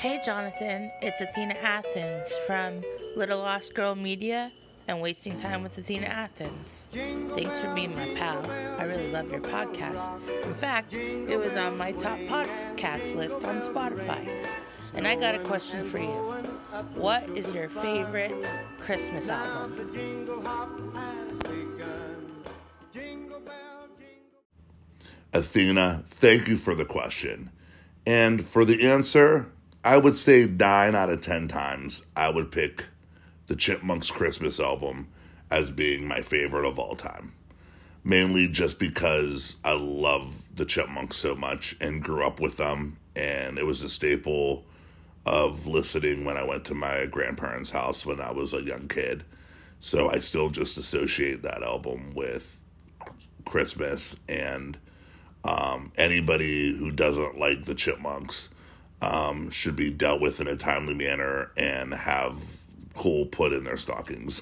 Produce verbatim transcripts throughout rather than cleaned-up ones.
Hey Jonathan, it's Athena Athens from Little Lost Girl Media and Wasting Time with Athena Athens. Thanks for being my pal. I really love your podcast. In fact, it was on my top podcast list on Spotify. And I got a question for you. What is your favorite Christmas album? Athena, thank you for the question. And for the answer, I would say nine out of ten times I would pick the Chipmunks' Christmas album as being my favorite of all time. Mainly just because I love the Chipmunks so much and grew up with them. And it was a staple of listening when I went to my grandparents' house when I was a young kid. So I still just associate that album with Christmas. And um, anybody who doesn't like the Chipmunks um, should be dealt with in a timely manner and have coal put in their stockings.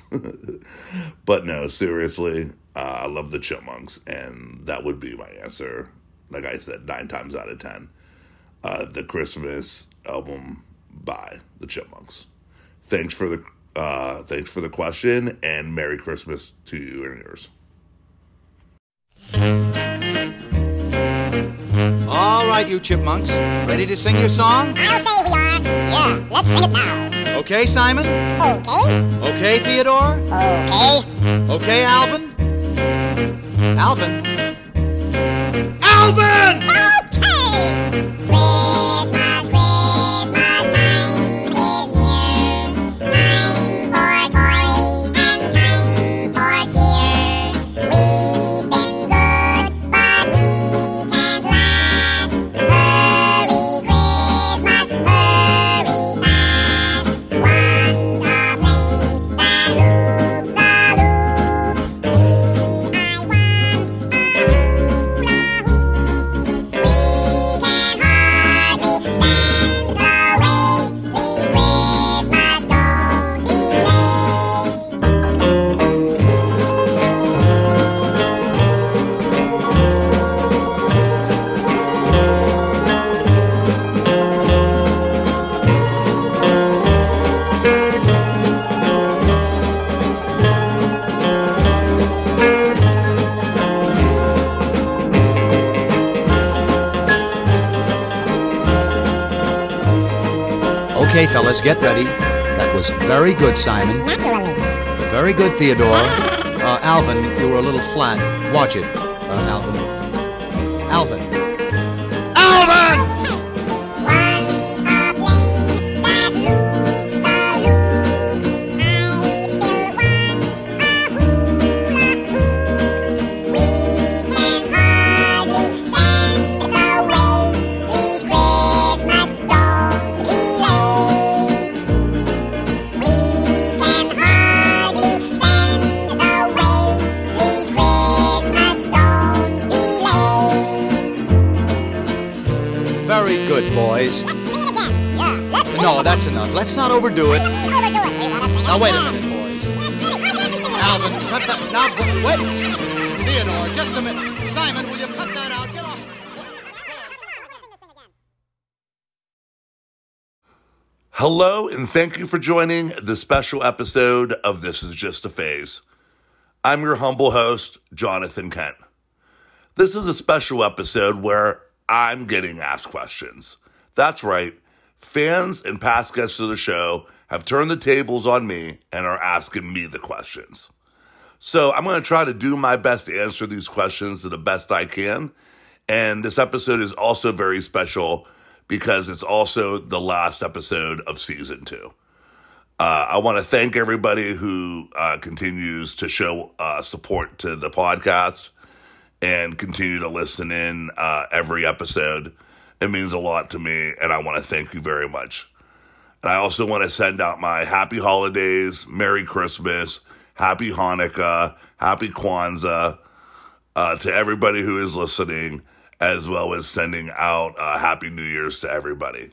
But no, seriously, uh, I love the Chipmunks, and that would be my answer. Like I said, nine times out of ten. Uh, the Christmas album by the Chipmunks. Thanks for the uh, thanks for the question, and Merry Christmas to you and yours. All right, you Chipmunks, ready to sing your song? I'll say we are. Yeah, let's sing it now. Okay, Simon? Okay. Okay, Theodore? Okay. Okay, Alvin? Alvin? Alvin! Okay! Christmas, Christmas time is near. Time for toys and time for cheer. We've been good, but we can't last. Hurry, Christmas, hurry fast. One's a plane that loops the loop. Me, I want a hula hoop. We can Okay, fellas, get ready. That was very good, Simon. Naturally. Very good, Theodore. Uh, Alvin, you were a little flat. Watch it, uh, Alvin. Alvin. Alvin! Boys. Let's sing it again. Yeah, let's sing no, it again. That's enough. Let's not overdo it. We don't need to overdo it. We want to sing it now, again. Now, wait a minute, boys. Alvin, cut that. Now, wait. Theodore, just a minute. Simon, will you cut that out? Get off. Hello, and thank you for joining the special episode of This Is Just a Phase. I'm your humble host, Jonathan Kent. This is a special episode where I'm getting asked questions. That's right. Fans and past guests of the show have turned the tables on me and are asking me the questions. So I'm going to try to do my best to answer these questions to the best I can. And this episode is also very special because it's also the last episode of season two. Uh, I want to thank everybody who uh, continues to show uh, support to the podcast and continue to listen in uh, every episode. It means a lot to me, and I want to thank you very much. And I also want to send out my happy holidays, Merry Christmas, Happy Hanukkah, Happy Kwanzaa uh, to everybody who is listening, as well as sending out uh, Happy New Year's to everybody.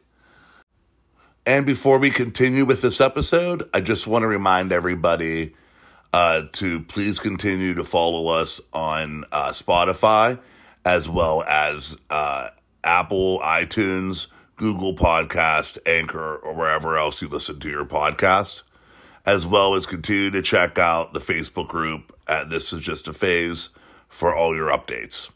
And before we continue with this episode, I just want to remind everybody Uh, to please continue to follow us on uh, Spotify, as well as uh, Apple, iTunes, Google Podcast, Anchor, or wherever else you listen to your podcast, as well as continue to check out the Facebook group at This Is Just a Phase for all your updates,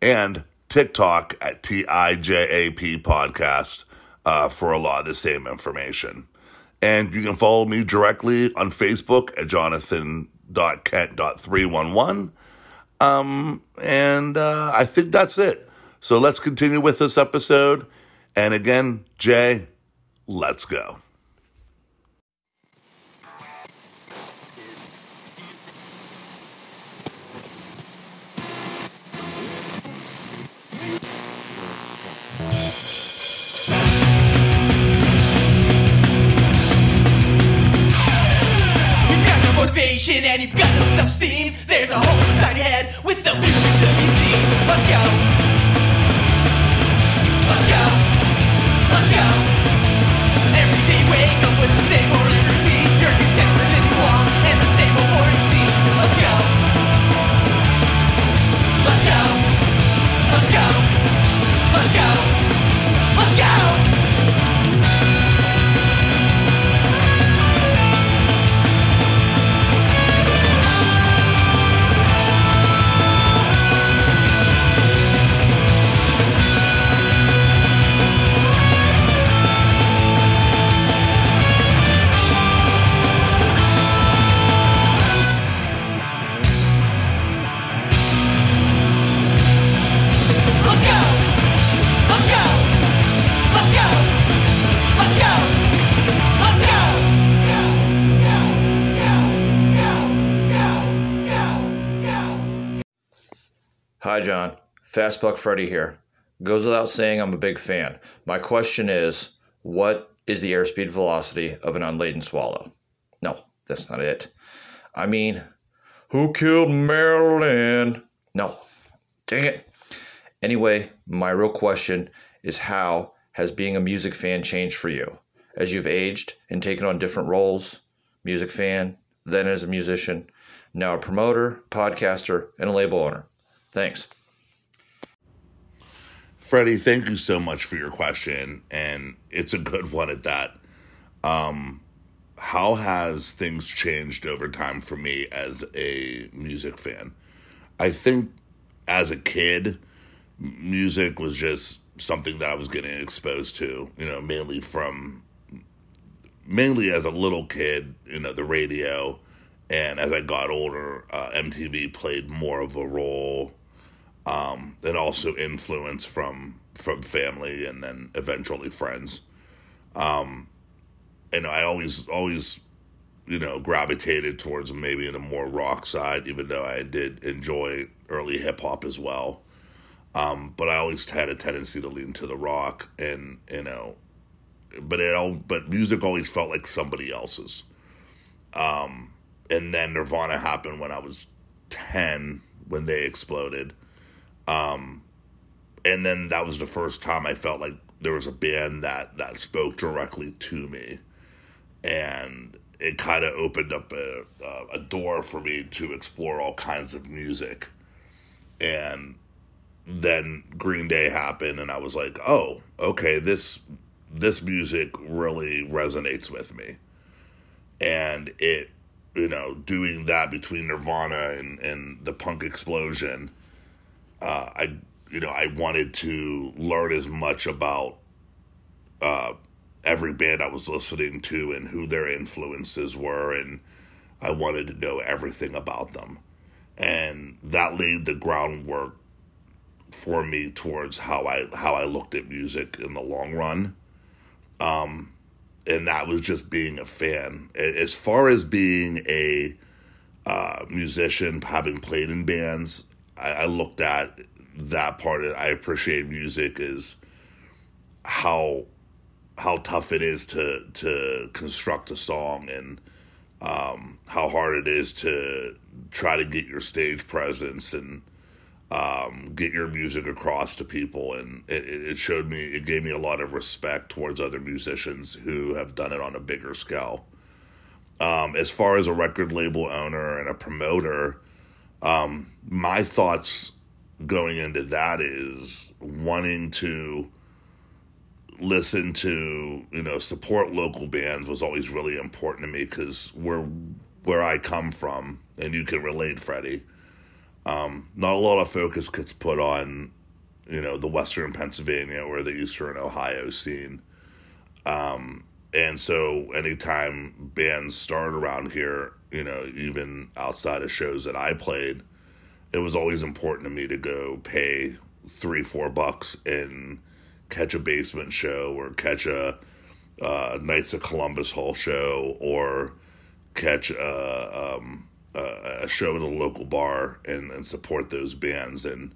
and TikTok at T I J A P Podcast uh, for a lot of the same information. And you can follow me directly on Facebook at jonathan dot kent dot three one one. Um, and uh, I think that's it. So let's continue with this episode. And again, Jay, let's go. And you've got no self-esteem. There's a hole inside your head with no future to be seen. Let's go. Let's go. Let's go. Every day you wake up with the same morning routine. You're content with the new wall and the same old morning scene. Let's go. Let's go. Let's go. Let's go. Let's go. Hi, John. Fast Buck Freddy here. Goes without saying I'm a big fan. My question is, what is the airspeed velocity of an unladen swallow? No, that's not it. I mean, who killed Marilyn? No. Dang it. Anyway, my real question is, how has being a music fan changed for you? As you've aged and taken on different roles, music fan, then as a musician, now a promoter, podcaster, and a label owner. Thanks. Freddie, thank you so much for your question, and it's a good one at that. Um, how has things changed over time for me as a music fan? I think as a kid, music was just something that I was getting exposed to, you know, mainly from, mainly as a little kid, you know, the radio. And as I got older, uh, M T V played more of a role. Um, and also influence from from family and then eventually friends. Um, and I always, always, you know, gravitated towards maybe the more rock side, even though I did enjoy early hip-hop as well. Um, but I always had a tendency to lean to the rock. And, you know, but, it all, but music always felt like somebody else's. Um, and then Nirvana happened when I was ten, when they exploded. Um, and then that was the first time I felt like there was a band that, that spoke directly to me. And it kind of opened up a, a door for me to explore all kinds of music. And then Green Day happened, and I was like, oh, okay, this this music really resonates with me. And it, you know, doing that between Nirvana and, and the punk explosion... Uh, I, you know, I wanted to learn as much about uh, every band I was listening to and who their influences were, and I wanted to know everything about them. And that laid the groundwork for me towards how I how I looked at music in the long run. Um, and that was just being a fan. As far as being a uh, musician, having played in bands, I looked at that part. I appreciate music is how how tough it is to to construct a song, and um, how hard it is to try to get your stage presence and um, get your music across to people. And it, it showed me, it gave me a lot of respect towards other musicians who have done it on a bigger scale. Um, as far as a record label owner and a promoter, Um, my thoughts going into that is wanting to listen to, you know, support local bands was always really important to me because we're where I come from, and you can relate, Freddie. Um, not a lot of focus gets put on, you know, the Western Pennsylvania or the Eastern Ohio scene. Um, and so anytime bands start around here, you know, even outside of shows that I played, it was always important to me to go pay three, four bucks and catch a basement show or catch a uh, Knights of Columbus Hall show or catch a, um, a show at a local bar and, and support those bands and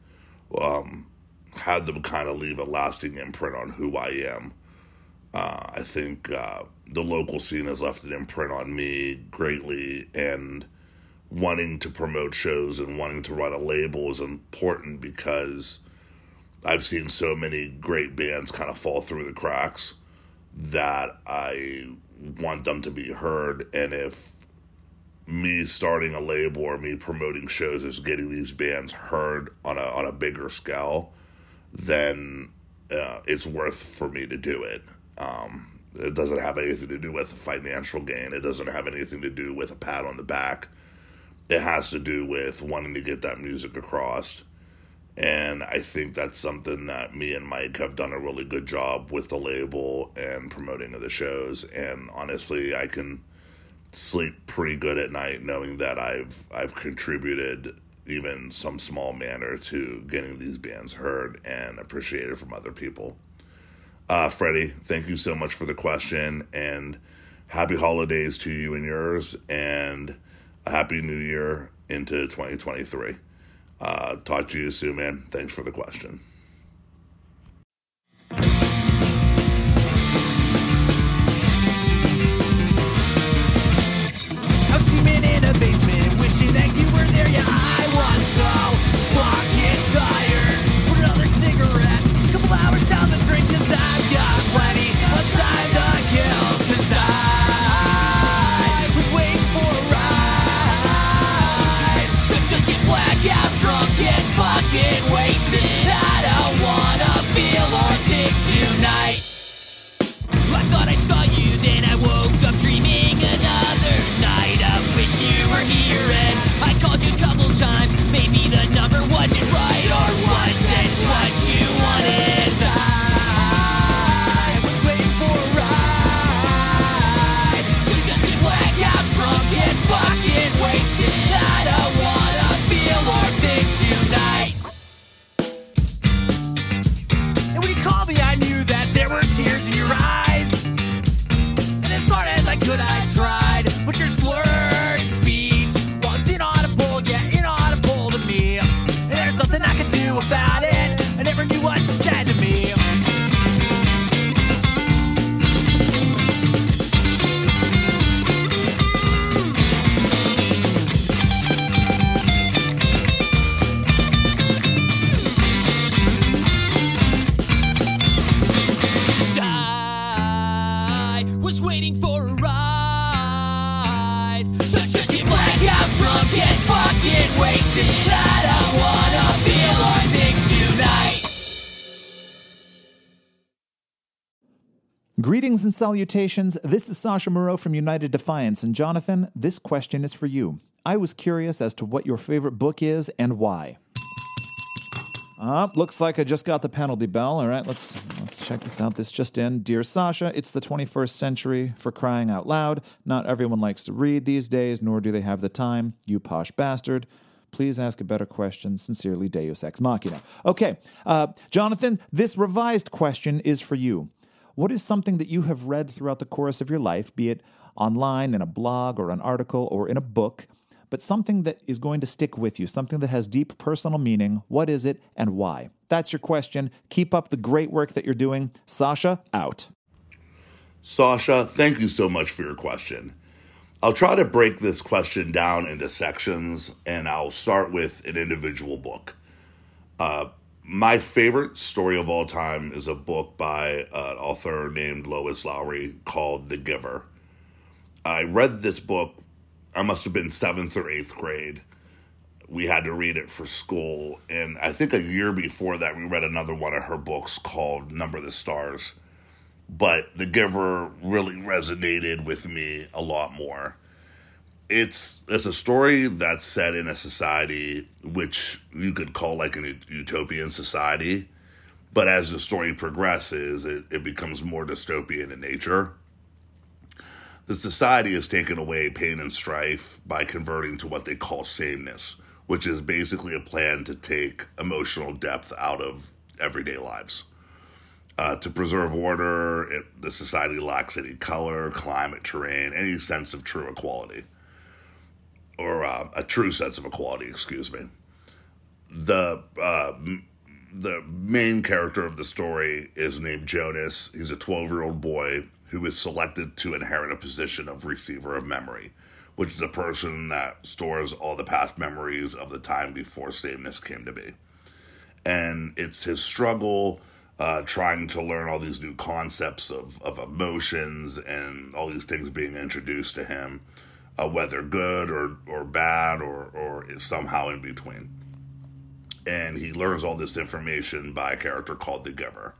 um, have them kind of leave a lasting imprint on who I am. Uh, I think uh, the local scene has left an imprint on me greatly, and wanting to promote shows and wanting to run a label is important because I've seen so many great bands kind of fall through the cracks that I want them to be heard. And if me starting a label or me promoting shows is getting these bands heard on a on a bigger scale, then uh, it's worth for me to do it. Um, it doesn't have anything to do with financial gain. It doesn't have anything to do with a pat on the back. It has to do with wanting to get that music across. And I think that's something that me and Mike have done a really good job with the label and promoting of the shows. And honestly, I can sleep pretty good at night knowing that I've I've contributed even some small manner to getting these bands heard and appreciated from other people. Uh, Freddie, thank you so much for the question. And happy holidays to you and yours. And a happy new year into twenty twenty-three. Uh, talk to you soon, man. Thanks for the question. I'm screaming in a basement, wishing that you were there. Yeah, I was so fucking tired. Put another cigarette, a couple hours down the drink, 'cause I've got plenty of time to kill. 'Cause I was waiting for a ride to just get blackout drunk and fucking wasted. I don't wanna feel or think tonight. I thought I saw you, then I woke up dreaming another night. I wish you were here, and I called you a couple times. Maybe the number wasn't right, or was this what you wanted? I was waiting for a ride to just get blackout drunk and fucking wasted. I don't wanna feel or think tonight. And when you called me, I knew that there were tears in your eyes. But I tried, but your slurred speech was inaudible, yeah, inaudible to me. And there's nothing I can do about it. I never knew what you said to me. Wasted, I don't wanna feel or think tonight. Greetings and salutations. This is Sasha Moreau from United Defiance, and Jonathan, this question is for you. I was curious as to what your favorite book is and why. Uh, looks like I just got the penalty bell. All right, let's let's check this out. This just in. Dear Sasha, it's the twenty-first century, for crying out loud. Not everyone likes to read these days, nor do they have the time. You posh bastard. Please ask a better question. Sincerely, Deus Ex Machina. Okay, uh, Jonathan, this revised question is for you. What is something that you have read throughout the course of your life, be it online, in a blog, or an article, or in a book, but something that is going to stick with you, something that has deep personal meaning? What is it and why? That's your question. Keep up the great work that you're doing. Sasha, out. Sasha, thank you so much for your question. I'll try to break this question down into sections, and I'll start with an individual book. Uh, my favorite story of all time is a book by an author named Lois Lowry called The Giver. I read this book, I must have been seventh or eighth grade. We had to read it for school, and I think a year before that we read another one of her books called Number the Stars. but The Giver really resonated with me a lot more. It's it's a story that's set in a society which you could call like an utopian society, but as the story progresses, it, it becomes more dystopian in nature. The society has taken away pain and strife by converting to what they call sameness, which is basically a plan to take emotional depth out of everyday lives. Uh, to preserve order, it, the society lacks any color, climate, terrain, any sense of true equality. Or uh, a true sense of equality, excuse me. The uh, m- the main character of the story is named Jonas. He's a twelve-year-old boy who is selected to inherit a position of receiver of memory, which is a person that stores all the past memories of the time before sameness came to be. And it's his struggle uh, trying to learn all these new concepts of, of emotions and all these things being introduced to him, Uh, whether good or, or bad or, or somehow in between. And he learns all this information by a character called The Giver.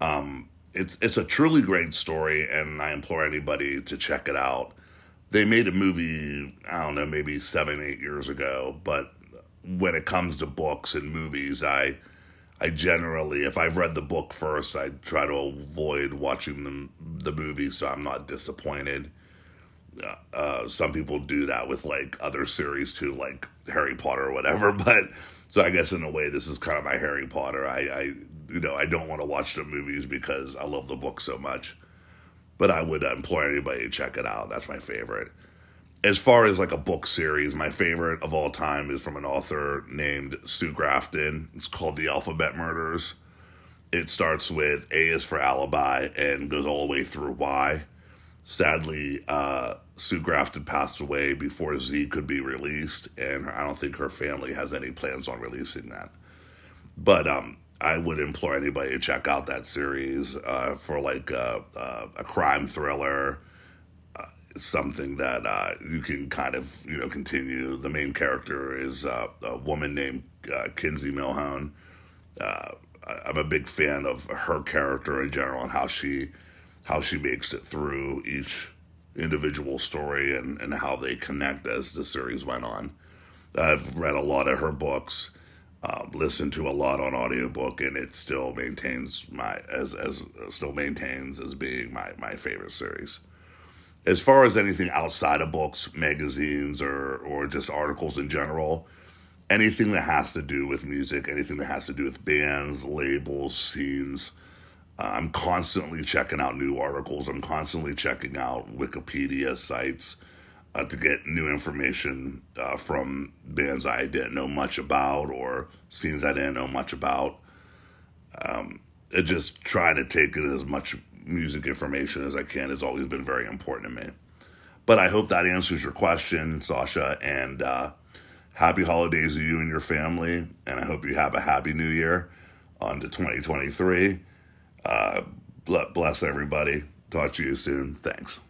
Um, it's it's a truly great story, and I implore anybody to check it out. They made a movie, I don't know, maybe seven, eight years ago, but when it comes to books and movies, I I generally, if I've read the book first, I try to avoid watching the, the movie so I'm not disappointed. Uh, some people do that with like other series too, like Harry Potter or whatever. But so I guess in a way, this is kind of my Harry Potter. I, I you know, I don't want to watch the movies because I love the book so much. But I would implore anybody to check it out. That's my favorite. As far as like a book series, my favorite of all time is from an author named Sue Grafton. It's called The Alphabet Murders. It starts with A is for alibi and goes all the way through Y. Sadly, uh, Sue Grafton passed away before Z could be released, and I don't think her family has any plans on releasing that. But um, I would implore anybody to check out that series uh, for like a, a, a crime thriller, uh, something that uh, you can kind of you know continue. The main character is uh, a woman named uh, Kinsey Millhone. Uh, I'm a big fan of her character in general and how she. how she makes it through each individual story and, and how they connect as the series went on. I've read a lot of her books, uh, listened to a lot on audiobook, and it still maintains my as as still maintains as being my, my favorite series. As far as anything outside of books, magazines, or or just articles in general, anything that has to do with music, anything that has to do with bands, labels, scenes, I'm constantly checking out new articles. I'm constantly checking out Wikipedia sites uh, to get new information uh, from bands I didn't know much about or scenes I didn't know much about. Um, just trying to take in as much music information as I can has always been very important to me. But I hope that answers your question, Sasha, and uh, happy holidays to you and your family, and I hope you have a happy new year on to twenty twenty-three. Uh, bless everybody. Talk to you soon. Thanks.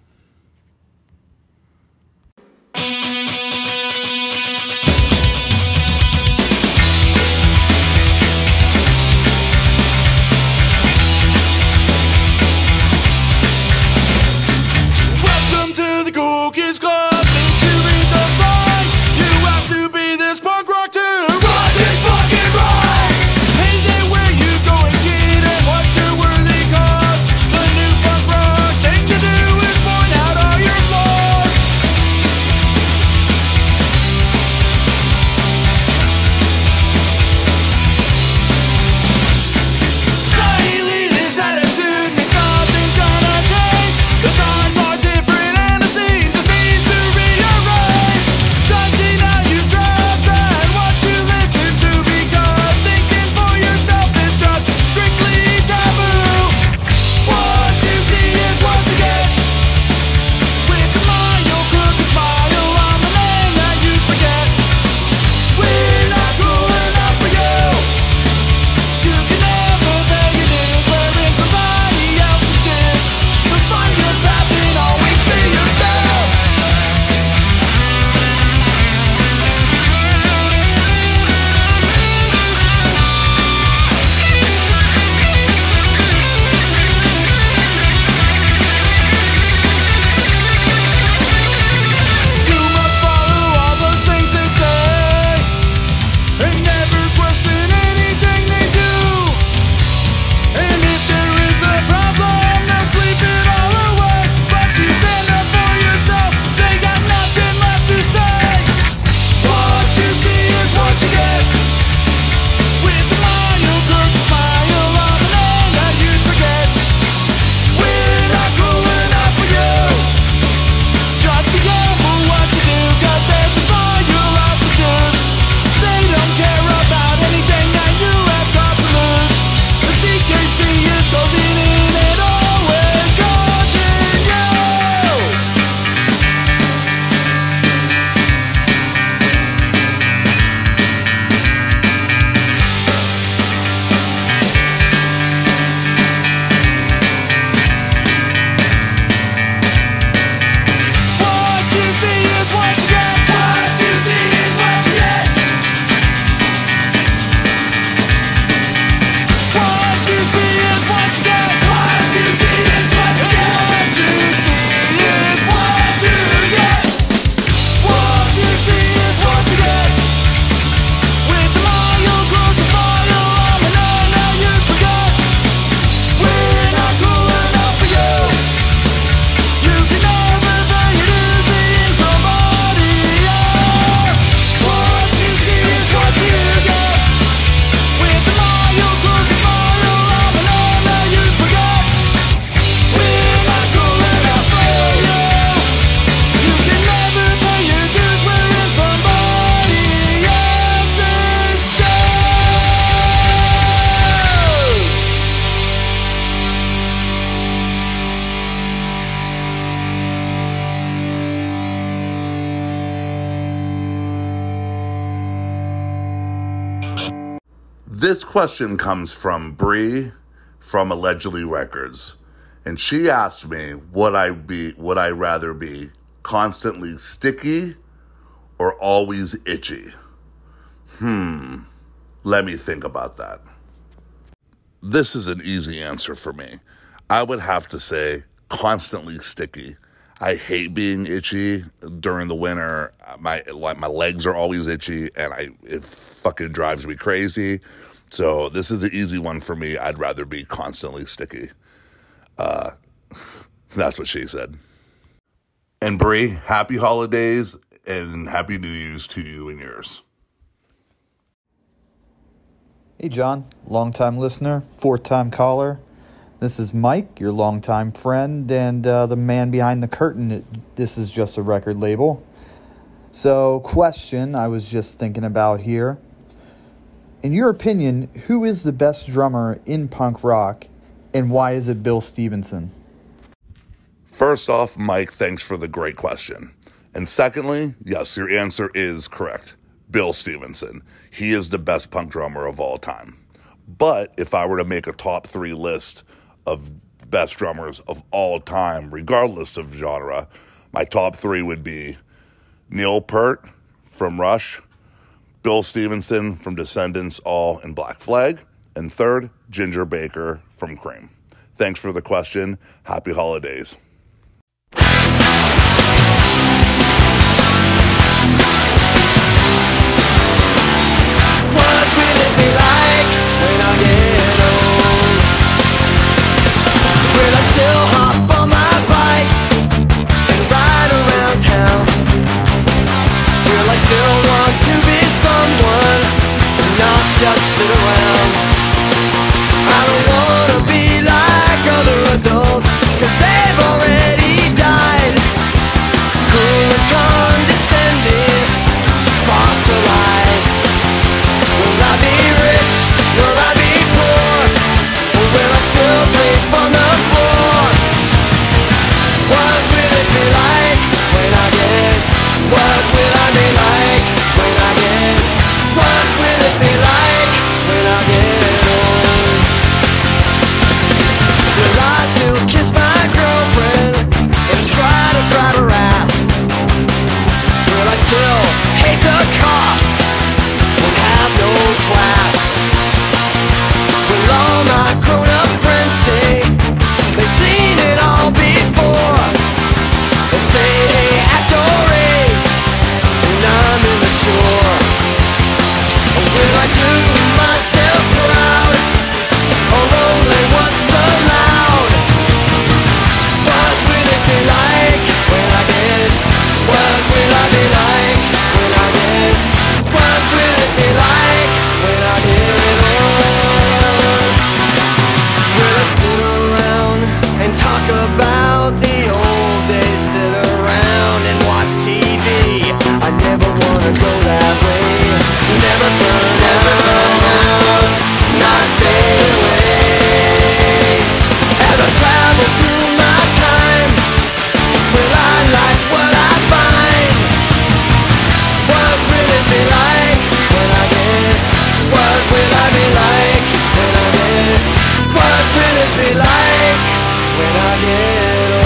Welcome to the Cool Kids Club. One This question comes from Brie from Allegedly Records. And she asked me, would I be, would I rather be constantly sticky or always itchy? Hmm. Let me think about that. This is an easy answer for me. I would have to say constantly sticky. I hate being itchy during the winter. My like my legs are always itchy, and I it fucking drives me crazy. So this is the easy one for me. I'd rather be constantly sticky. Uh, that's what she said. And Brie, happy holidays and happy New Year's to you and yours. Hey, John, longtime listener, fourth-time caller. This is Mike, your longtime friend, and uh, the man behind the curtain at This Is Just a Record Label. So, question I was just thinking about here. In your opinion, who is the best drummer in punk rock, and why is it Bill Stevenson? First off, Mike, thanks for the great question. And secondly, yes, your answer is correct. Bill Stevenson. He is the best punk drummer of all time. But if I were to make a top three list of best drummers of all time, regardless of genre, my top three would be Neil Peart from Rush, Bill Stevenson from Descendents, All, and Black Flag, and third, Ginger Baker from Cream. Thanks for the question. Happy holidays. What will it be like when I get old? Will I still hop on my bike and ride around town? Will I still want to be someone and not just sit around? I don't want to be like other adults, cause they've already died. Cool and condescending, fossilized. Will I be rich? Will I be poor? Or will I still sleep on the floor? What will it be like when I get? What will I be like when I get? What will it be like when I get old? Will I still kiss my girlfriend and try to drive her ass? Will I still hate the cops? No class. Will all my grown-up friends say they've seen it all before? They say they act our age, and I'm immature. Or will I do myself proud, or only what's allowed? What will it be like when I get? What will I be like when I get? What will it be like? About the old days, sit around and watch T V. I never wanna go that way. Never burn out, not fade away. As I travel through my time, will I like what I find? What will it be like when I get? What will I be like when I get? What will it be like? When I get old.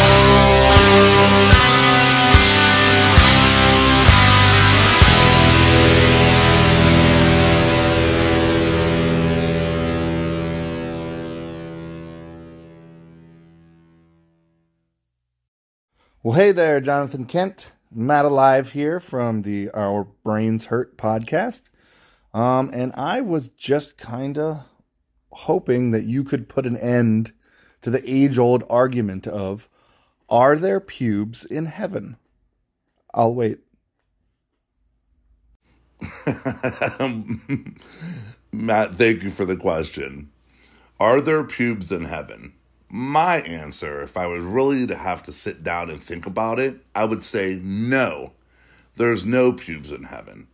Well, hey there, Jonathan Kent, Matt Alive here from the Our Brains Hurt podcast. Um, and I was just kind of hoping that you could put an end to the age-old argument of, are there pubes in heaven? I'll wait. Matt, thank you for the question. Are there pubes in heaven? My answer, if I was really to have to sit down and think about it, I would say no. There's no pubes in heaven.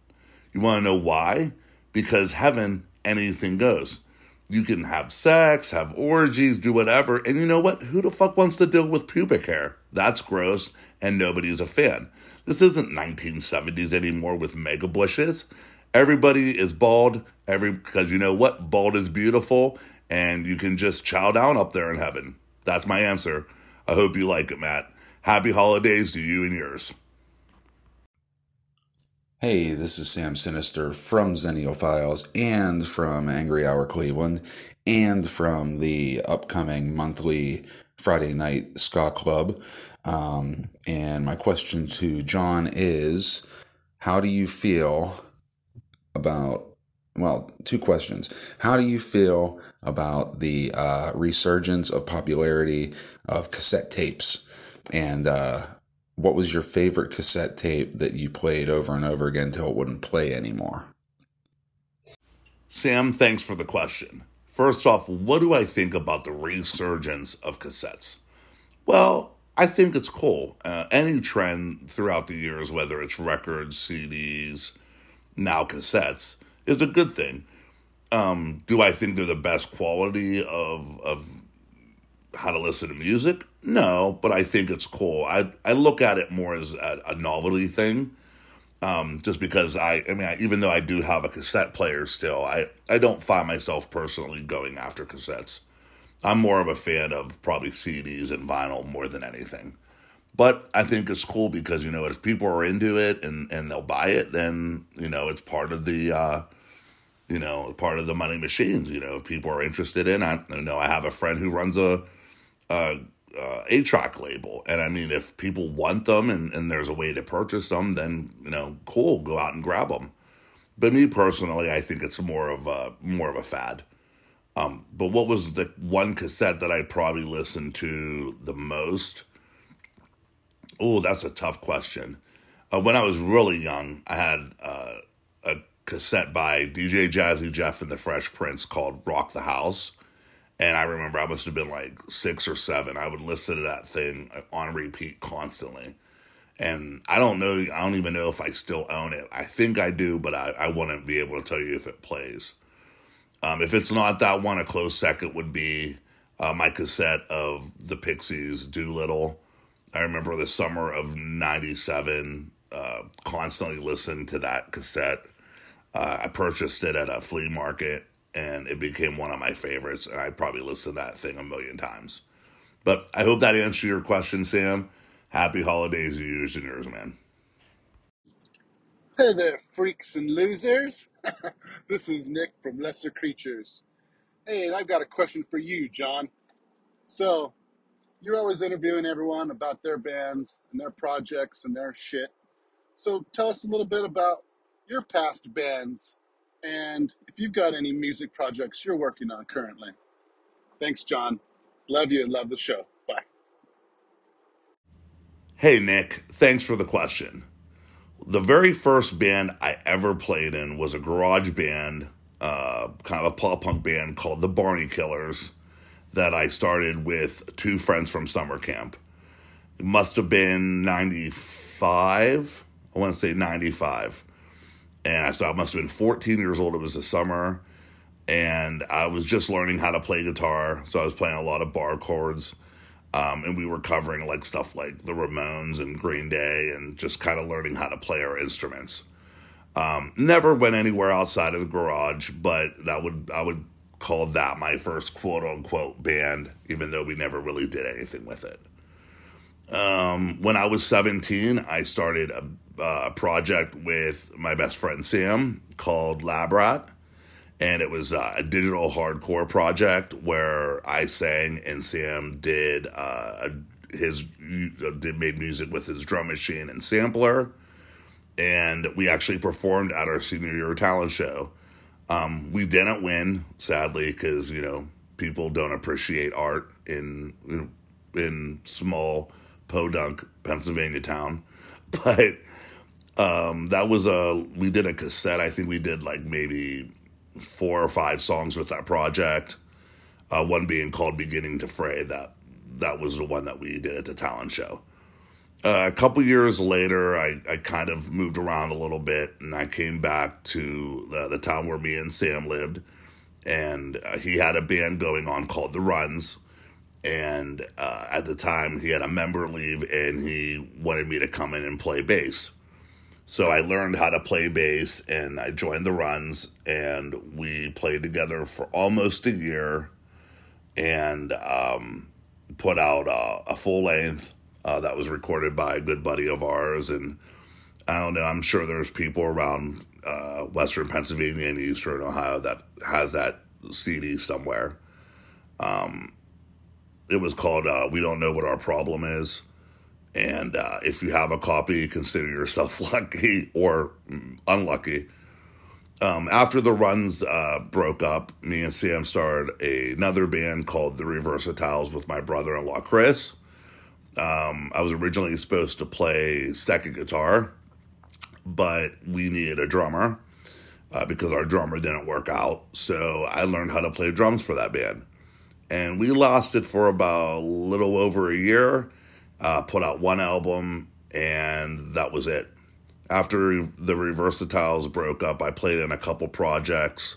You want to know why? Because heaven, anything goes. You can have sex, have orgies, do whatever. And you know what? Who the fuck wants to deal with pubic hair? That's gross, and nobody's a fan. This isn't nineteen seventies anymore with mega bushes. Everybody is bald, every because you know what? Bald is beautiful, and you can just chow down up there in heaven. That's my answer. I hope you like it, Matt. Happy holidays to you and yours. Hey, this is Sam Sinister from Xeniophiles and from Angry Hour Cleveland and from the upcoming monthly Friday Night Ska Club. Um, and my question to John is, how do you feel about, well, two questions. How do you feel about the uh, resurgence of popularity of cassette tapes? And uh, what was your favorite cassette tape that you played over and over again until it wouldn't play anymore? Sam, thanks for the question. First off, what do I think about the resurgence of cassettes? Well, I think it's cool. Uh, any trend throughout the years, whether it's records, C Ds, now cassettes, is a good thing. Um, do I think they're the best quality of of how to listen to music? No, but I think it's cool. I, I look at it more as a, a novelty thing, um, just because I, I mean, I, even though I do have a cassette player still, I, I don't find myself personally going after cassettes. I'm more of a fan of probably C Ds and vinyl more than anything. But I think it's cool because, you know, if people are into it and, and they'll buy it, then, you know, it's part of the, uh, you know, part of the money machines. You know, if people are interested in, I you know, I have a friend who runs a, a, a eight-track label. And I mean, if people want them and, and there's a way to purchase them, then, you know, cool, go out and grab them. But me personally, I think it's more of a, more of a fad. Um, but what was the one cassette that I probably listened to the most? Oh, that's a tough question. Uh, when I was really young, I had uh, a cassette by D J Jazzy Jeff and the Fresh Prince called Rock the House. And I remember I must have been like six or seven. I would listen to that thing on repeat constantly. And I don't know, I don't even know if I still own it. I think I do, but I, I wouldn't be able to tell you if it plays. Um, if it's not that one, a close second would be uh, my cassette of the Pixies, Doolittle. I remember the summer of ninety-seven, uh, constantly listened to that cassette. Uh, I purchased it at a flea market, and it became one of my favorites, and I probably listened to that thing a million times. But I hope that answered your question, Sam. Happy holidays to you and yours, man. Hey there, freaks and losers. This is Nick from Lesser Creatures. Hey, and I've got a question for you, John. So, you're always interviewing everyone about their bands and their projects and their shit. So tell us a little bit about your past bands and if you've got any music projects you're working on currently. Thanks, John. Love you and love the show. Bye. Hey, Nick. Thanks for the question. The very first band I ever played in was a garage band, uh, kind of a pop punk band called the Barney Killers, that I started with two friends from summer camp. It must have been ninety-five. I want to say ninety-five. And I, so I must have been fourteen years old. It was the summer. And I was just learning how to play guitar. So I was playing a lot of bar chords. Um, and we were covering like stuff like the Ramones and Green Day and just kind of learning how to play our instruments. Um, never went anywhere outside of the garage, but that would I would... called that my first quote-unquote band, even though we never really did anything with it. Um, when I was seventeen, I started a, a project with my best friend Sam called Lab Rat, and it was a digital hardcore project where I sang and Sam did uh, his did made music with his drum machine and sampler, and we actually performed at our senior year talent show. Um, we didn't win, sadly, because, you know, people don't appreciate art in in small podunk Pennsylvania town. But um, that was a, we did a cassette. I think we did like maybe four or five songs with that project. Uh, one being called Beginning to Fray. That, that was the one that we did at the talent show. Uh, a couple years later, I, I kind of moved around a little bit, and I came back to the, the town where me and Sam lived, and uh, he had a band going on called The Runs, and uh, at the time, he had a member leave, and he wanted me to come in and play bass. So I learned how to play bass, and I joined the Runs, and we played together for almost a year, and um, put out a, a full length uh, that was recorded by a good buddy of ours. And I don't know, I'm sure there's people around uh, Western Pennsylvania and Eastern Ohio that has that C D somewhere. Um, it was called uh, We Don't Know What Our Problem Is. And uh, if you have a copy, consider yourself lucky or unlucky. Um, after the Runs uh, broke up, me and Sam started a, another band called The Reversatiles with my brother-in-law, Chris. Um, I was originally supposed to play second guitar, but we needed a drummer uh, because our drummer didn't work out. So I learned how to play drums for that band. And we lasted for about a little over a year. Uh, put out one album, and that was it. After the Reversatiles broke up, I played in a couple projects.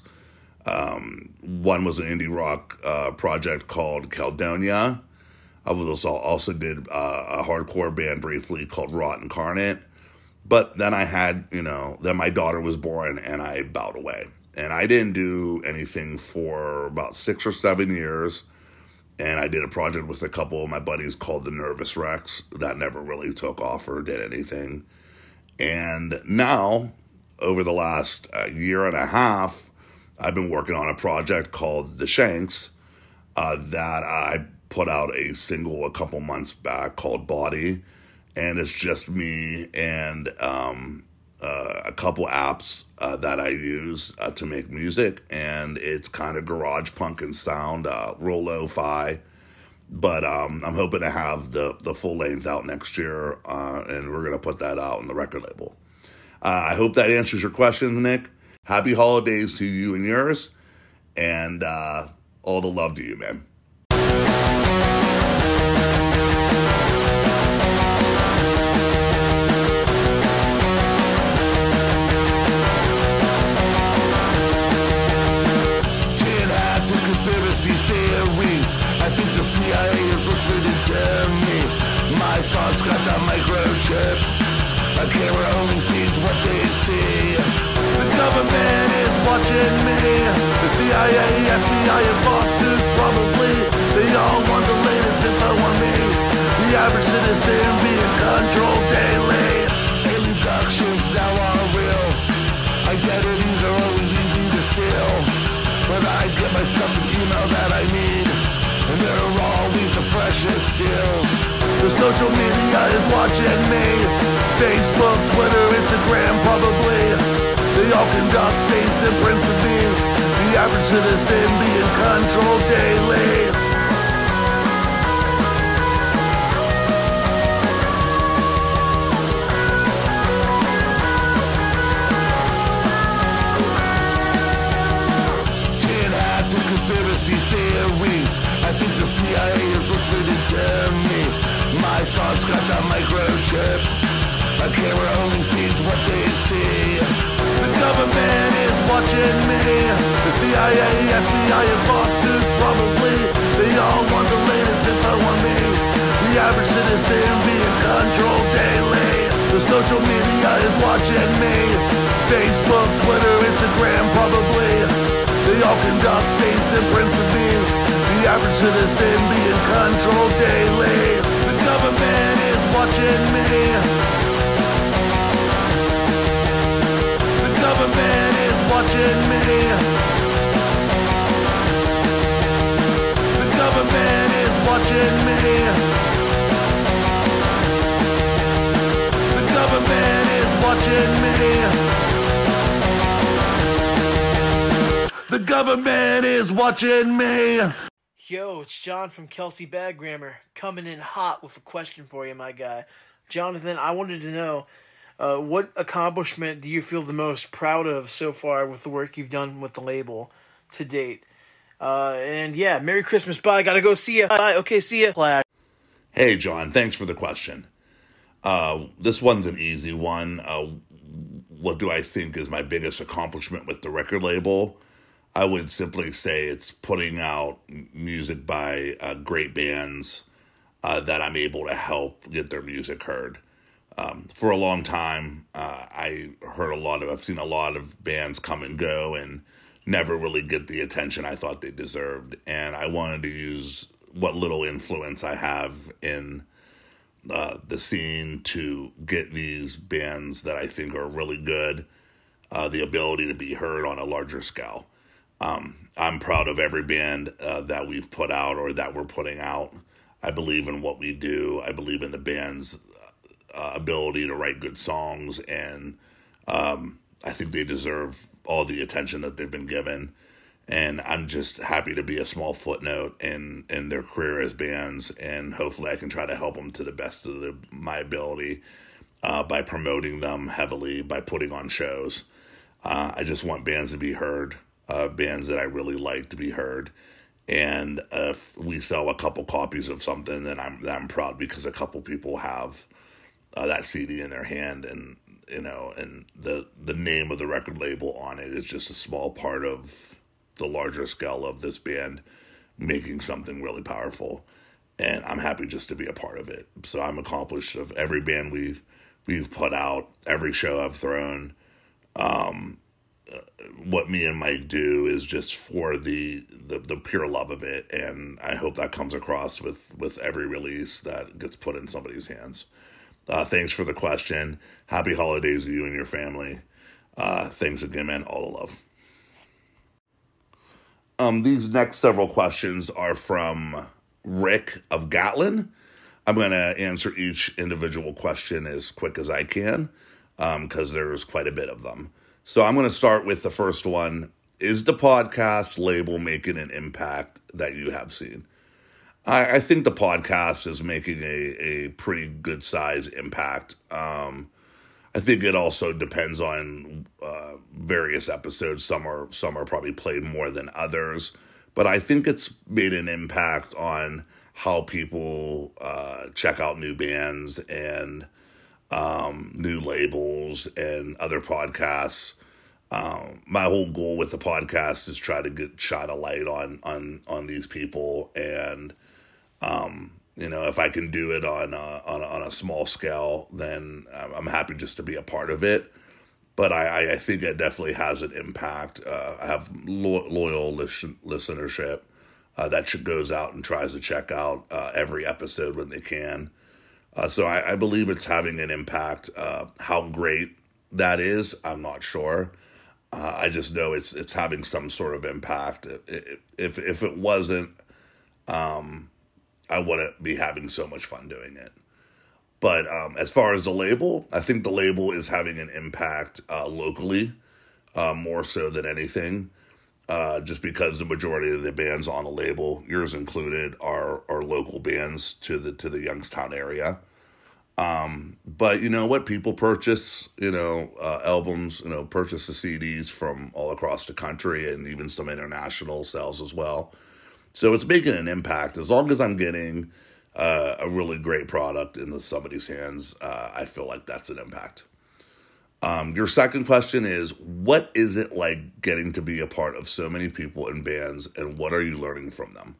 Um, one was an indie rock uh, project called Caledonia. I was also did uh, a hardcore band briefly called Rot Incarnate. But then I had, you know, then my daughter was born, and I bowed away. And I didn't do anything for about six or seven years. And I did a project with a couple of my buddies called The Nervous Rex that never really took off or did anything. And now, over the last year and a half, I've been working on a project called The Shanks uh, that I put out a single a couple months back called Body. And it's just me and um, uh, a couple apps uh, that I use uh, to make music. And it's kind of garage punk and sound, uh, real lo-fi. But um, I'm hoping to have the, the full length out next year, uh, and we're going to put that out on the record label. Uh, I hope that answers your questions, Nick. Happy holidays to you and yours, and uh, all the love to you, man. My thoughts got that microchip. A camera only sees what they see. The government is watching me. The C I A, F B I, and Fox News probably. They all want the latest info on me. The average citizen being controlled daily. Inductions now are real. Identities are always easy to steal. But I get my stuff in email that I need. And they're always the precious deal. The social media is watching me. Facebook, Twitter, Instagram, probably. They all conduct face imprints of me. The average citizen being controlled daily. Tin hats and conspiracy theories. I think the C I A is listening to me. My thoughts got that microchip. A camera only sees what they see. The government is watching me. The C I A, F B I, and Fox News probably. They all want the latest info on me. The average citizen being controlled daily. The social media is watching me. Facebook, Twitter, Instagram probably. They all conduct face imprints of me. The average citizen being controlled daily. Government is watching me. The government is watching me. The government is watching me. The government is watching me. The government is watching me. Yo, it's John from Kelsey Bad Grammar, coming in hot with a question for you, my guy. Jonathan, I wanted to know, uh, what accomplishment do you feel the most proud of so far with the work you've done with the label to date? Uh, and yeah, Merry Christmas, bye, gotta go, see ya, bye, okay, see ya, Flash. Hey, John, thanks for the question. Uh, this one's an easy one. Uh, what do I think is my biggest accomplishment with the record label? I would simply say it's putting out music by uh, great bands uh, that I'm able to help get their music heard. um, for a long time. Uh, I heard a lot of, I've seen a lot of bands come and go and never really get the attention I thought they deserved. And I wanted to use what little influence I have in uh, the scene to get these bands that I think are really good, uh, the ability to be heard on a larger scale. Um, I'm proud of every band uh, that we've put out or that we're putting out. I believe in what we do. I believe in the band's uh, ability to write good songs, and um, I think they deserve all the attention that they've been given. And I'm just happy to be a small footnote in, in their career as bands, and hopefully I can try to help them to the best of the, my ability uh, by promoting them heavily, by putting on shows. Uh, I just want bands to be heard, uh, bands that I really like to be heard. And if we sell a couple copies of something, then I'm then I'm proud because a couple people have uh, that C D in their hand, and you know, and the the name of the record label on it is just a small part of the larger scale of this band making something really powerful, and I'm happy just to be a part of it. So I'm accomplished of every band we've we've put out, every show I've thrown. Um, what me and Mike do is just for the, the, the pure love of it, and I hope that comes across with, with every release that gets put in somebody's hands. Uh, thanks for the question. Happy holidays to you and your family. Uh, thanks again, man. All love. Um, these next several questions are from Rick of Gatlin. I'm going to answer each individual question as quick as I can, um, because there's quite a bit of them. So I'm going to start with the first one. Is the podcast label making an impact that you have seen? I, I think the podcast is making a, a pretty good size impact. Um, I think it also depends on uh, various episodes. Some are some are probably played more than others. But I think it's made an impact on how people uh, check out new bands and um, new labels and other podcasts. Um, my whole goal with the podcast is try to get shine a light on, on, on these people. And, um, you know, if I can do it on a, on a, on a small scale, then I'm happy just to be a part of it. But I, I think it definitely has an impact. Uh, I have lo- loyal listen- listenership, uh, that goes out and tries to check out, uh, every episode when they can. Uh, so I, I believe it's having an impact. Uh, how great that is, I'm not sure. Uh, I just know it's it's having some sort of impact. If if, if it wasn't, um, I wouldn't be having so much fun doing it. But um, as far as the label, I think the label is having an impact uh, locally uh, more so than anything. Uh, just because the majority of the bands on the label, yours included, are are local bands to the to the Youngstown area. Um, but you know what? People purchase, you know, uh, albums, you know, purchase the C Ds from all across the country, and even some international sales as well. So it's making an impact. As long as I'm getting uh, a really great product into somebody's hands, uh, I feel like that's an impact. Um, your second question is, what is it like getting to be a part of so many people and bands, and what are you learning from them?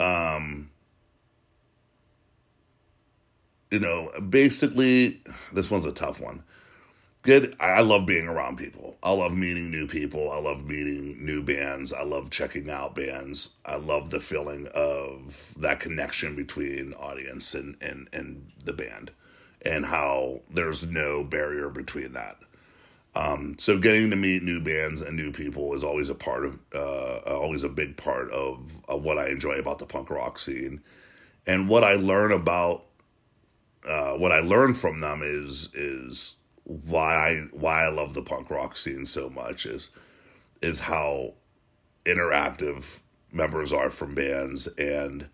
Um, you know, basically, this one's a tough one. Good. I love being around people. I love meeting new people. I love meeting new bands. I love checking out bands. I love the feeling of that connection between audience and, and, and the band, and how there's no barrier between that. Um, so getting to meet new bands and new people is always a part of, uh, always a big part of, of what I enjoy about the punk rock scene. And what I learn about, uh, what I learn from them is, is why, I, why I love the punk rock scene so much is, is how interactive members are from bands, and,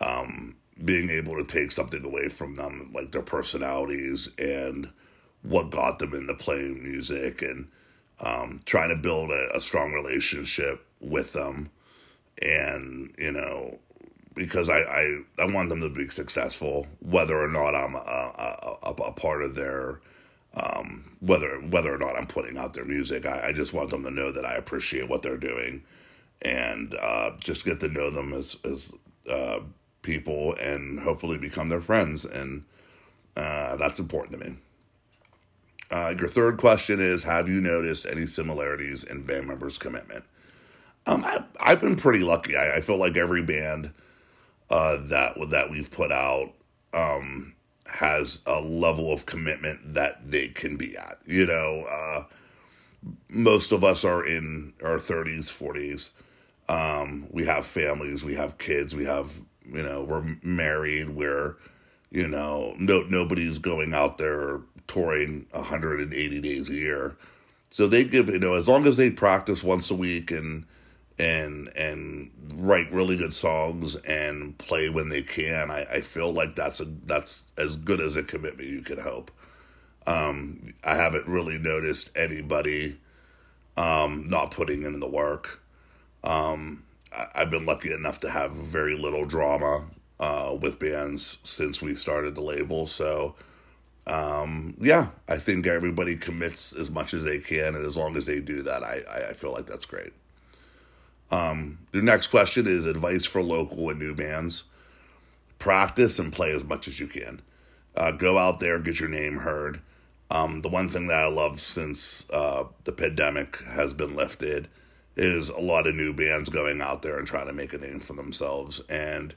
um, being able to take something away from them, like their personalities and what got them into playing music, and um, trying to build a, a strong relationship with them. And, you know, because I, I, I want them to be successful, whether or not I'm a, a, a part of their, um, whether whether or not I'm putting out their music. I, I just want them to know that I appreciate what they're doing, and uh, just get to know them as, as, uh, people, and hopefully become their friends. And Uh, that's important to me. Uh, your third question is, have you noticed any similarities in band members' commitment? Um, I, I've been pretty lucky. I, I feel like every band uh, that that we've put out um, has a level of commitment that they can be at. You know, uh, most of us are in our thirties, forties. Um, we have families, we have kids, we have, you know, we're married, we're, you know, no nobody's going out there touring one hundred eighty days a year. So they give, you know, as long as they practice once a week and and and write really good songs and play when they can, I, I feel like that's a, that's as good as a commitment you could hope. Um, I haven't really noticed anybody um, not putting in the work. Um, I, I've been lucky enough to have very little drama uh, with bands since we started the label, so... Um, yeah, I think everybody commits as much as they can, and as long as they do that, I, I feel like that's great. Um, the next question is advice for local and new bands. Practice and play as much as you can. Uh, go out there, get your name heard. Um, the one thing that I love since uh, the pandemic has been lifted is a lot of new bands going out there and trying to make a name for themselves, and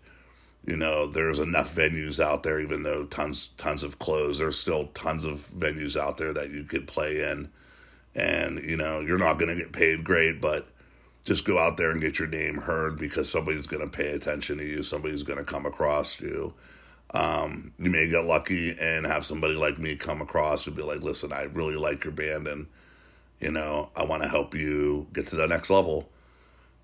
you know, there's enough venues out there, even though tons tons of closed, there's still tons of venues out there that you could play in. And, you know, you're not going to get paid great, but just go out there and get your name heard because somebody's going to pay attention to you. Somebody's going to come across you. Um, you may get lucky and have somebody like me come across and be like, listen, I really like your band and, you know, I want to help you get to the next level.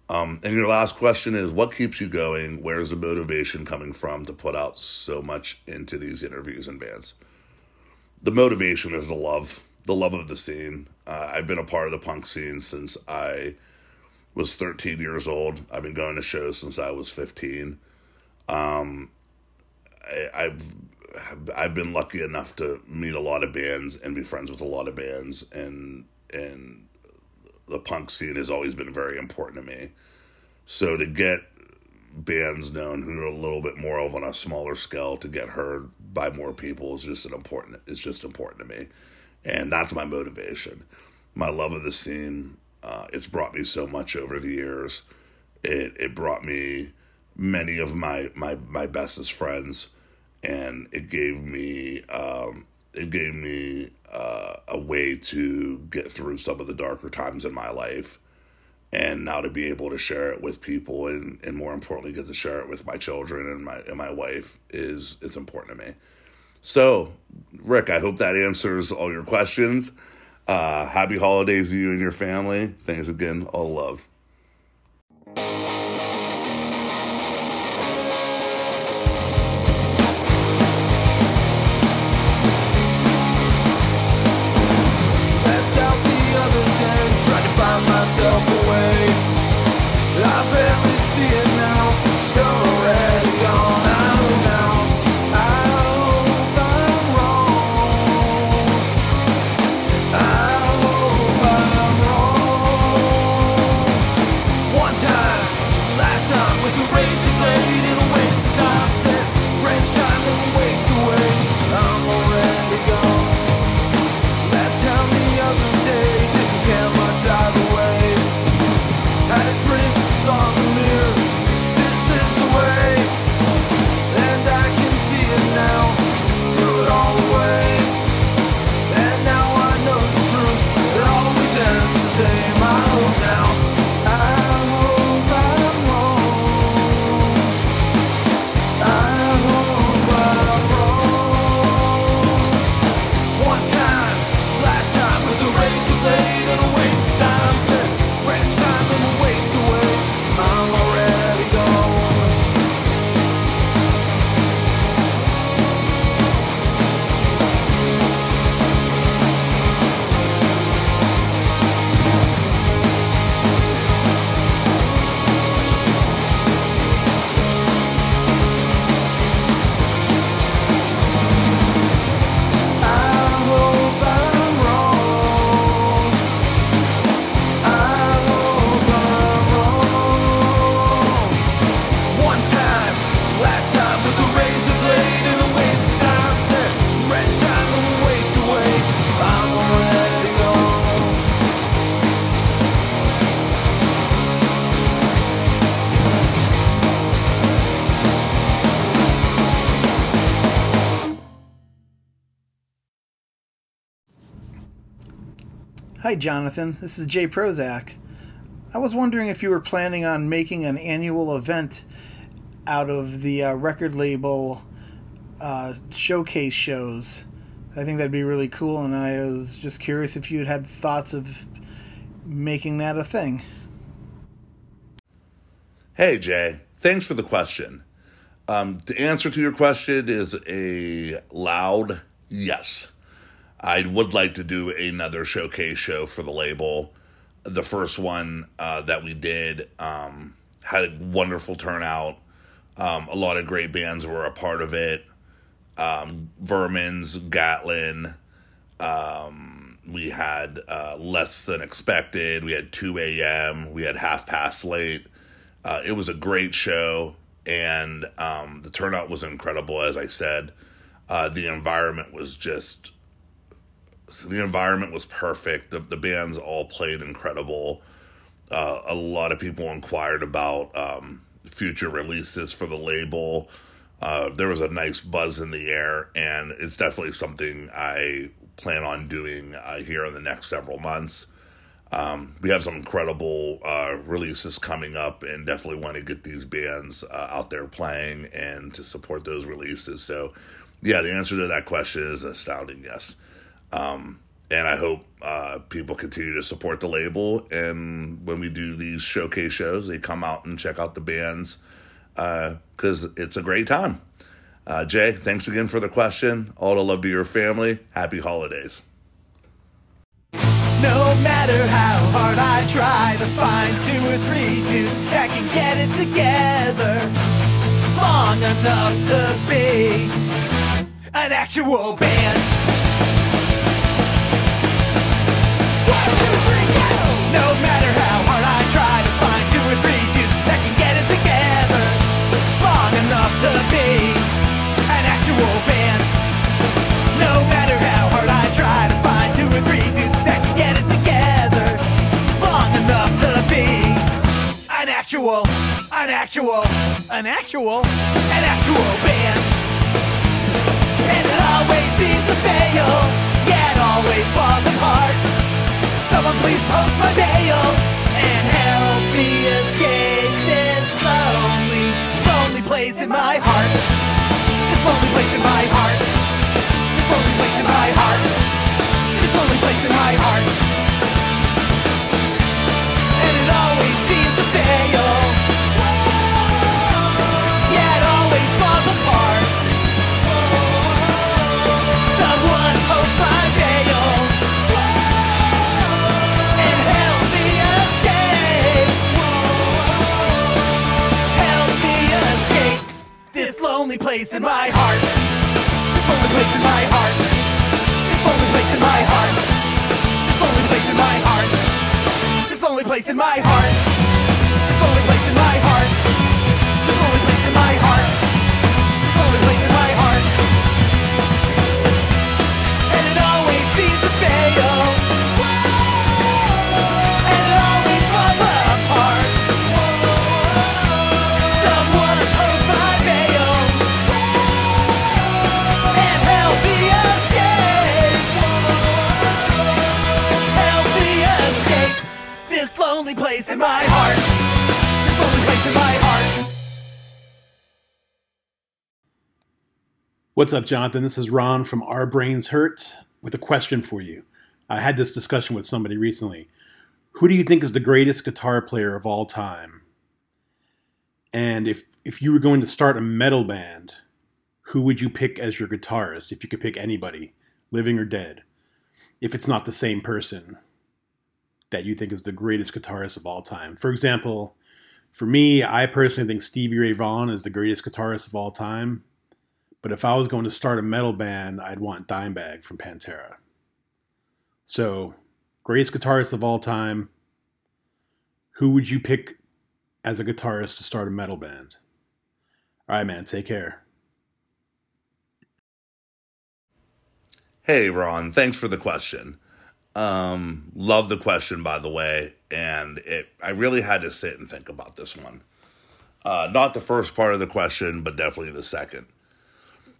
Um, and your last question is, what keeps you going? Where's the motivation coming from to put out so much into these interviews and bands? The motivation is the love, the love of the scene. Uh, I've been a part of the punk scene since I was thirteen years old. I've been going to shows since I was fifteen. Um, I, I've I've been lucky enough to meet a lot of bands and be friends with a lot of bands, and and. The punk scene has always been very important to me. So to get bands known who are a little bit more of on a smaller scale to get heard by more people is just an important, it's just important to me. And that's my motivation. My love of the scene, uh, it's brought me so much over the years. It it brought me many of my, my, my bestest friends, and it gave me... Um, It gave me uh, a way to get through some of the darker times in my life, and now to be able to share it with people and, and more importantly, get to share it with my children and my and my wife is it's important to me. So, Rick, I hope that answers all your questions. Uh, happy holidays to you and your family. Thanks again. All love. Myself away, I barely see it now. You're already gone out now. I hope I'm wrong. I hope I'm wrong. Hi, Jonathan. This is Jay Prozac. I was wondering if you were planning on making an annual event out of the uh, record label uh, showcase shows. I think that'd be really cool, and I was just curious if you'd had thoughts of making that a thing. Hey, Jay. Thanks for the question. Um, the answer to your question is a loud yes. I would like to do another showcase show for the label. The first one uh, that we did um, had a wonderful turnout. Um, a lot of great bands were a part of it. Um, Vermin's, Gatlin. Um, we had uh, Less Than Expected. We had two a.m. We had Half Past Late. Uh, it was a great show, and um, the turnout was incredible, as I said. Uh, the environment was just... The environment was perfect. The, the bands all played incredible. Uh, a lot of people inquired about um, future releases for the label. Uh, there was a nice buzz in the air, and it's definitely something I plan on doing uh, here in the next several months. Um, we have some incredible uh, releases coming up, and definitely want to get these bands uh, out there playing and to support those releases. So, yeah, the answer to that question is astounding yes. Um, and I hope uh, people continue to support the label. And when we do these showcase shows, they come out and check out the bands because uh, it's a great time. Uh, Jay, thanks again for the question. All the love to your family. Happy holidays. No matter how hard I try to find two or three dudes that can get it together long enough to be an actual band. No matter how hard I try to find two or three dudes that can get it together long enough to be an actual band. No matter how hard I try to find two or three dudes that can get it together long enough to be an actual, an actual, an actual, an actual band. And it always seems to fail, yet always falls apart. Someone please post my mail and help me escape this lonely, lonely place in my heart. This lonely place in my heart. This lonely place in my heart. This lonely place in my heart. And it always seems to fail, yeah, it always falls apart. Someone post my mail. This lonely place in my heart. This lonely place in my heart. This lonely place in my heart. This lonely place in my heart. This lonely place in my heart. This lonely place in my heart. This lonely place in my heart. This lonely place in my heart. And it always seems to fail. And it always falls apart. Someone post my mail. Place in my heart. This lonely place in my heart. What's up, Jonathan? This is Ron from Our Brains Hurt with a question for you. I had this discussion with somebody recently. Who do you think is the greatest guitar player of all time? And if, if you were going to start a metal band, who would you pick as your guitarist if you could pick anybody, living or dead, if it's not the same person that you think is the greatest guitarist of all time? For example, for me, I personally think Stevie Ray Vaughan is the greatest guitarist of all time. But if I was going to start a metal band, I'd want Dimebag from Pantera. So, greatest guitarist of all time, who would you pick as a guitarist to start a metal band? All right, man, take care. Hey, Ron, thanks for the question. Um, love the question, by the way, and it, I really had to sit and think about this one. Uh, not the first part of the question, but definitely the second.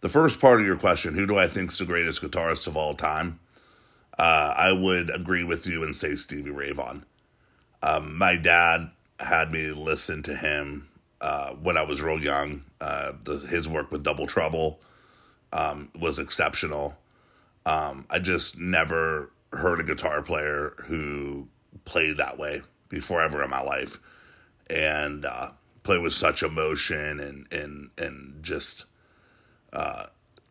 The first part of your question, who do I think is the greatest guitarist of all time? uh, I would agree with you and say Stevie Ray Vaughan. Um, my dad had me listen to him uh, when I was real young. Uh, the, his work with Double Trouble um, was exceptional. Um, I just never heard a guitar player who played that way before ever in my life, and uh, play with such emotion and and and just, uh,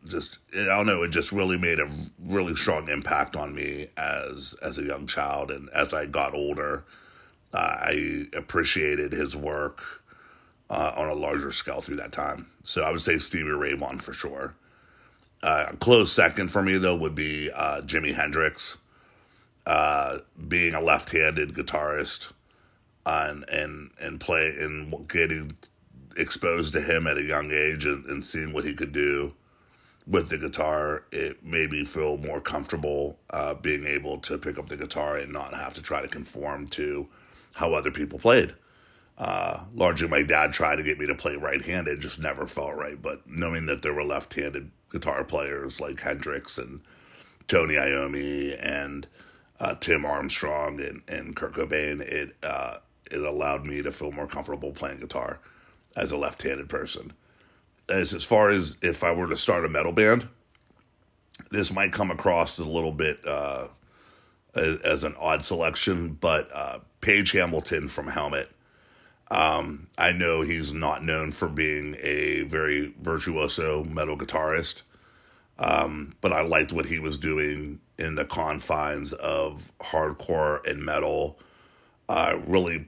just I don't know. It just really made a really strong impact on me as as a young child, and as I got older, uh, I appreciated his work uh, on a larger scale through that time. So I would say Stevie Ray Vaughan for sure. Uh, a close second for me, though, would be uh, Jimi Hendrix. Uh, being a left-handed guitarist and and and play and getting exposed to him at a young age and, and seeing what he could do with the guitar, it made me feel more comfortable uh, being able to pick up the guitar and not have to try to conform to how other people played. Uh, largely, my dad tried to get me to play right-handed, just never felt right. But knowing that there were left-handed guitar players like Hendrix and Tony Iommi and Uh, Tim Armstrong and, and Kurt Cobain, it uh, it allowed me to feel more comfortable playing guitar as a left-handed person. As, as far as if I were to start a metal band, this might come across as a little bit uh, as, as an odd selection, but uh, Paige Hamilton from Helmet. Um, I know he's not known for being a very virtuoso metal guitarist, um, but I liked what he was doing in the confines of hardcore and metal, uh, really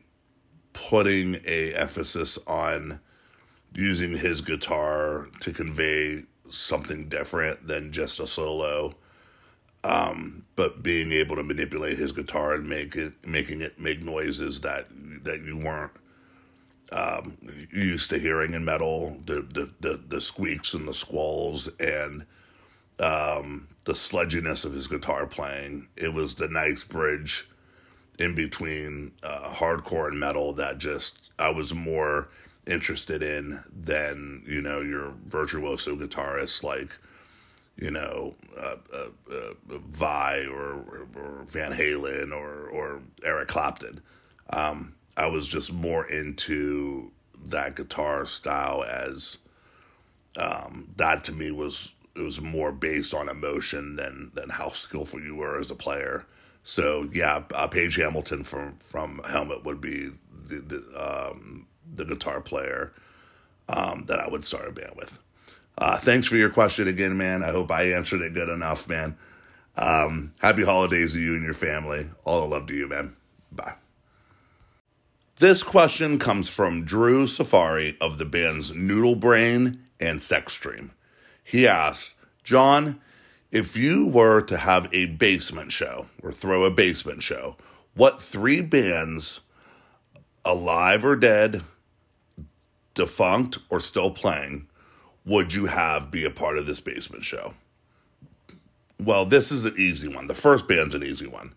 putting a emphasis on using his guitar to convey something different than just a solo, um, but being able to manipulate his guitar and make it, making it make noises that that you weren't um, used to hearing in metal, the the the, the squeaks and the squalls and Um, the sludginess of his guitar playing. It was the nice bridge in between uh, hardcore and metal that just I was more interested in than, you know, your virtuoso guitarists like, you know, uh, uh, uh, Vi or, or Van Halen or, or Eric Clapton. Um, I was just more into that guitar style as um, that to me was It was more based on emotion than, than how skillful you were as a player. So yeah, uh, Paige Hamilton from from Helmet would be the the, um, the guitar player um, that I would start a band with. Uh, thanks for your question again, man. I hope I answered it good enough, man. Um, happy holidays to you and your family. All the love to you, man. Bye. This question comes from Drew Safari of the bands Noodle Brain and Sex Stream. He asks, John, if you were to have a basement show or throw a basement show, what three bands, alive or dead, defunct or still playing, would you have be a part of this basement show? Well, this is an easy one. The first band's an easy one.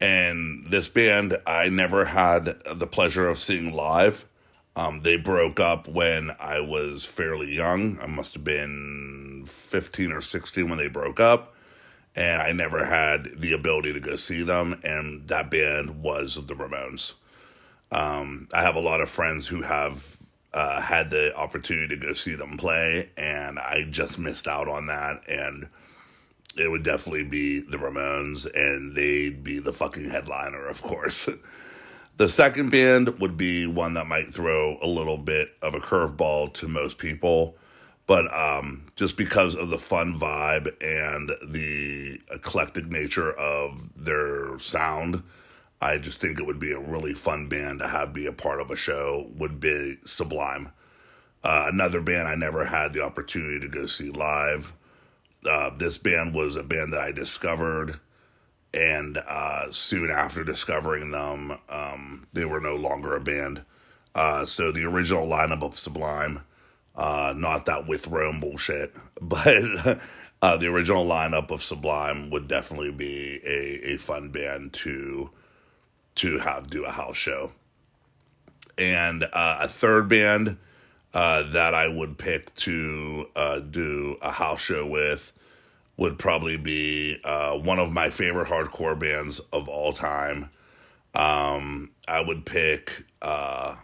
And this band, I never had the pleasure of seeing live. Um, they broke up when I was fairly young. I must have been fifteen or sixteen when they broke up. And I never had the ability to go see them. And that band was the Ramones. Um, I have a lot of friends who have uh, had the opportunity to go see them play. And I just missed out on that. And it would definitely be the Ramones. And they'd be the fucking headliner, of course. The second band would be one that might throw a little bit of a curveball to most people, but um, just because of the fun vibe and the eclectic nature of their sound, I just think it would be a really fun band to have be a part of a show would be Sublime. Uh, another band I never had the opportunity to go see live. Uh, this band was a band that I discovered. And uh, soon after discovering them, um, they were no longer a band. Uh, so the original lineup of Sublime, uh, not that With Rome bullshit, but uh, the original lineup of Sublime would definitely be a, a fun band to to have do a house show. And uh, a third band uh, that I would pick to uh, do a house show with would probably be uh, one of my favorite hardcore bands of all time. Um, I would pick uh,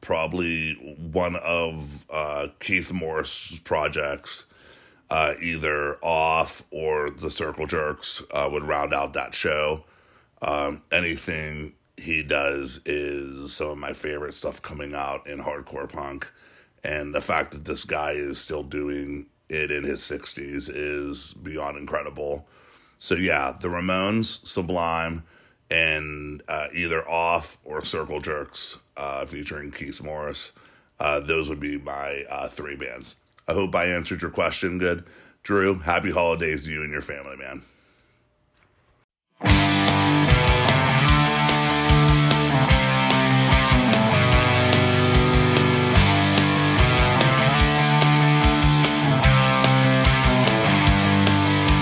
probably one of uh, Keith Morris's projects, uh, either Off or The Circle Jerks uh, would round out that show. Um, anything he does is some of my favorite stuff coming out in hardcore punk. And the fact that this guy is still doing it in his sixties is beyond incredible. So yeah, the Ramones, Sublime, and uh, either Off or Circle Jerks uh, featuring Keith Morris. Uh, those would be my uh, three bands. I hope I answered your question good. Drew, happy holidays to you and your family, man.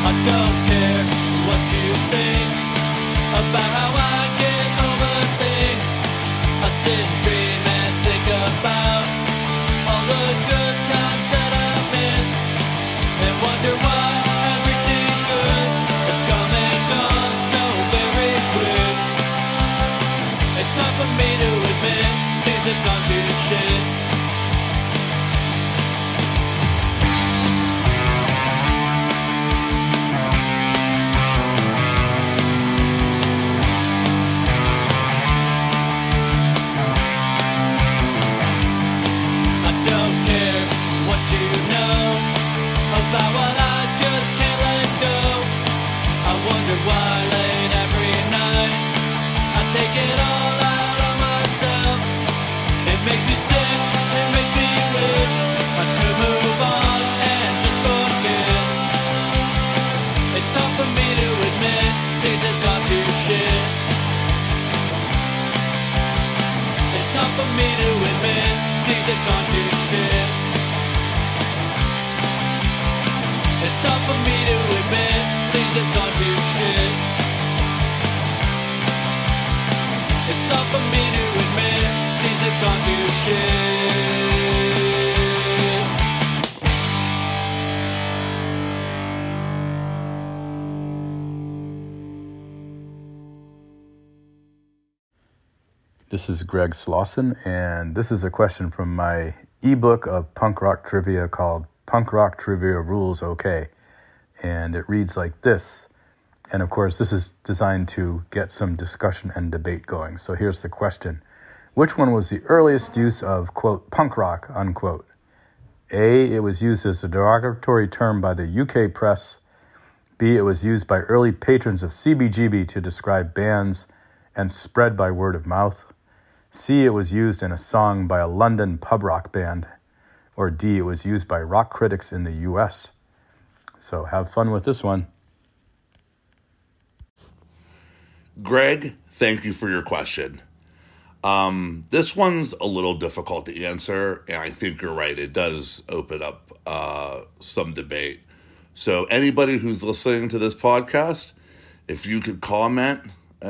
I don't care what you think about how I get over things. I sit and dream and think about all the good times that I missed, and wonder why everything good has come and gone so very quick. It's time for me to admit things have gone to shit. This is Greg Slauson, and this is a question from my ebook of punk rock trivia called Punk Rock Trivia Rules OK. And it reads like this. And of course, this is designed to get some discussion and debate going. So here's the question. Which one was the earliest use of, quote, punk rock, unquote? A, it was used as a derogatory term by the U K press. B, it was used by early patrons of C B G B to describe bands and spread by word of mouth. C, it was used in a song by a London pub rock band. Or D, it was used by rock critics in the U S. So have fun with this one. Greg, thank you for your question. Um, this one's a little difficult to answer, and I think you're right. It does open up uh, some debate. So anybody who's listening to this podcast, if you could comment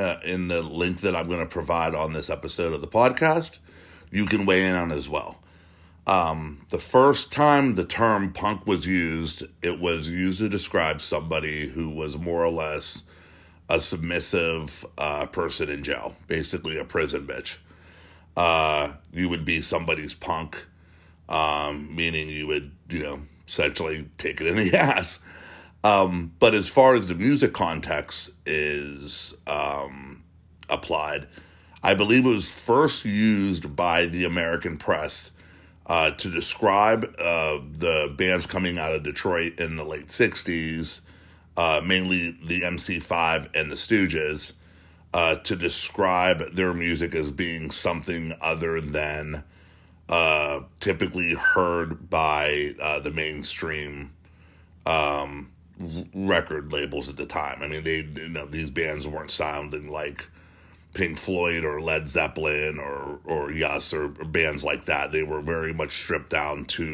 Uh, in the link that I'm going to provide on this episode of the podcast, you can weigh in on as well. Um, the first time the term punk was used, it was used to describe somebody who was more or less a submissive uh, person in jail, basically a prison bitch. Uh, you would be somebody's punk, um, meaning you would, you know, essentially take it in the ass. Um, but as far as the music context is um, applied, I believe it was first used by the American press uh, to describe uh, the bands coming out of Detroit in the late sixties, uh, mainly the M C five and the Stooges, uh, to describe their music as being something other than uh, typically heard by uh, the mainstream um record labels at the time. I mean, they, you know, these bands weren't sounding like Pink Floyd or Led Zeppelin or or Yes or, or bands like that. They were very much stripped down to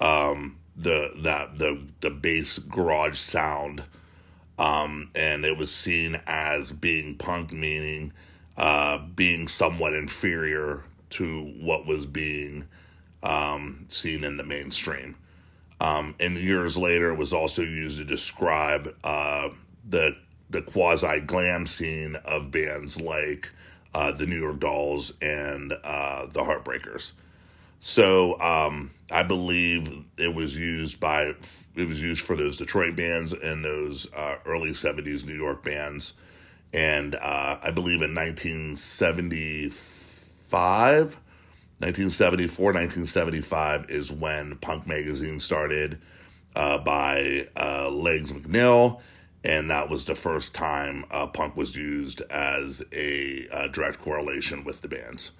um, the that the the bass garage sound, um, and it was seen as being punk, meaning uh, being somewhat inferior to what was being um, seen in the mainstream. Um, and years later, it was also used to describe uh, the the quasi-glam scene of bands like uh, the New York Dolls and uh, the Heartbreakers. So um, I believe it was used by it was used for those Detroit bands and those uh, early seventies New York bands. And uh, I believe in nineteen seventy-five, nineteen seventy-four, nineteen seventy-five is when Punk Magazine started uh, by uh, Legs McNeil. And that was the first time uh, punk was used as a uh, direct correlation with the bands.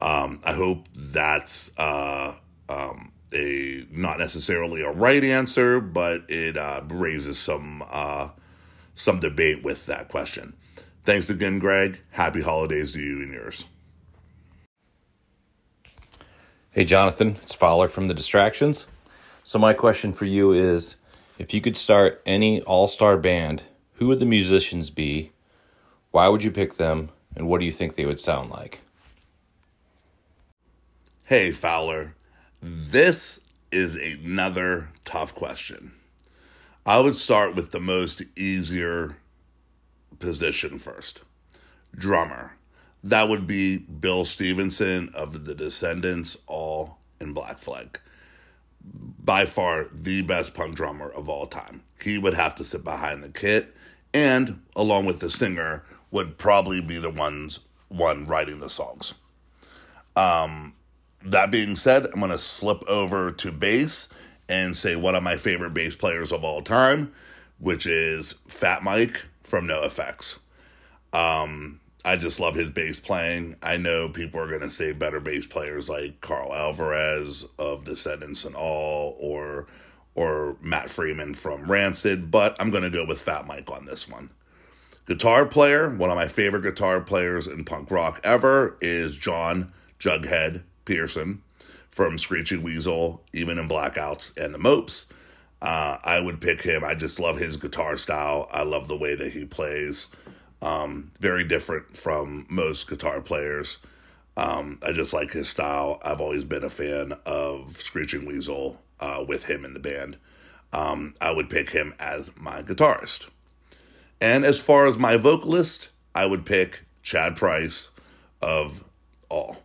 Um, I hope that's uh, um, a not necessarily a right answer, but it uh, raises some uh, some debate with that question. Thanks again, Greg. Happy holidays to you and yours. Hey, Jonathan. It's Fowler from The Distractions. So my question for you is, if you could start any all-star band, who would the musicians be? Why would you pick them? And what do you think they would sound like? Hey, Fowler. This is another tough question. I would start with the most easier position first. Drummer. That would be Bill Stevenson of the Descendents, all in Black Flag. By far the best punk drummer of all time. He would have to sit behind the kit and, along with the singer, would probably be the ones one writing the songs. Um, that being said, I'm going to slip over to bass and say one of my favorite bass players of all time, which is Fat Mike from NoFX. Um, I just love his bass playing. I know people are going to say better bass players like Carl Alvarez of Descendents and all, or or Matt Freeman from Rancid, but I'm going to go with Fat Mike on this one. Guitar player, one of my favorite guitar players in punk rock ever, is John Jughead Pearson from Screeching Weasel, even in Blackouts and the Mopes. Uh, I would pick him. I just love his guitar style. I love the way that he plays. Um, very different from most guitar players. Um, I just like his style. I've always been a fan of Screeching Weasel uh, with him in the band. Um, I would pick him as my guitarist. And as far as my vocalist, I would pick Chad Price of all.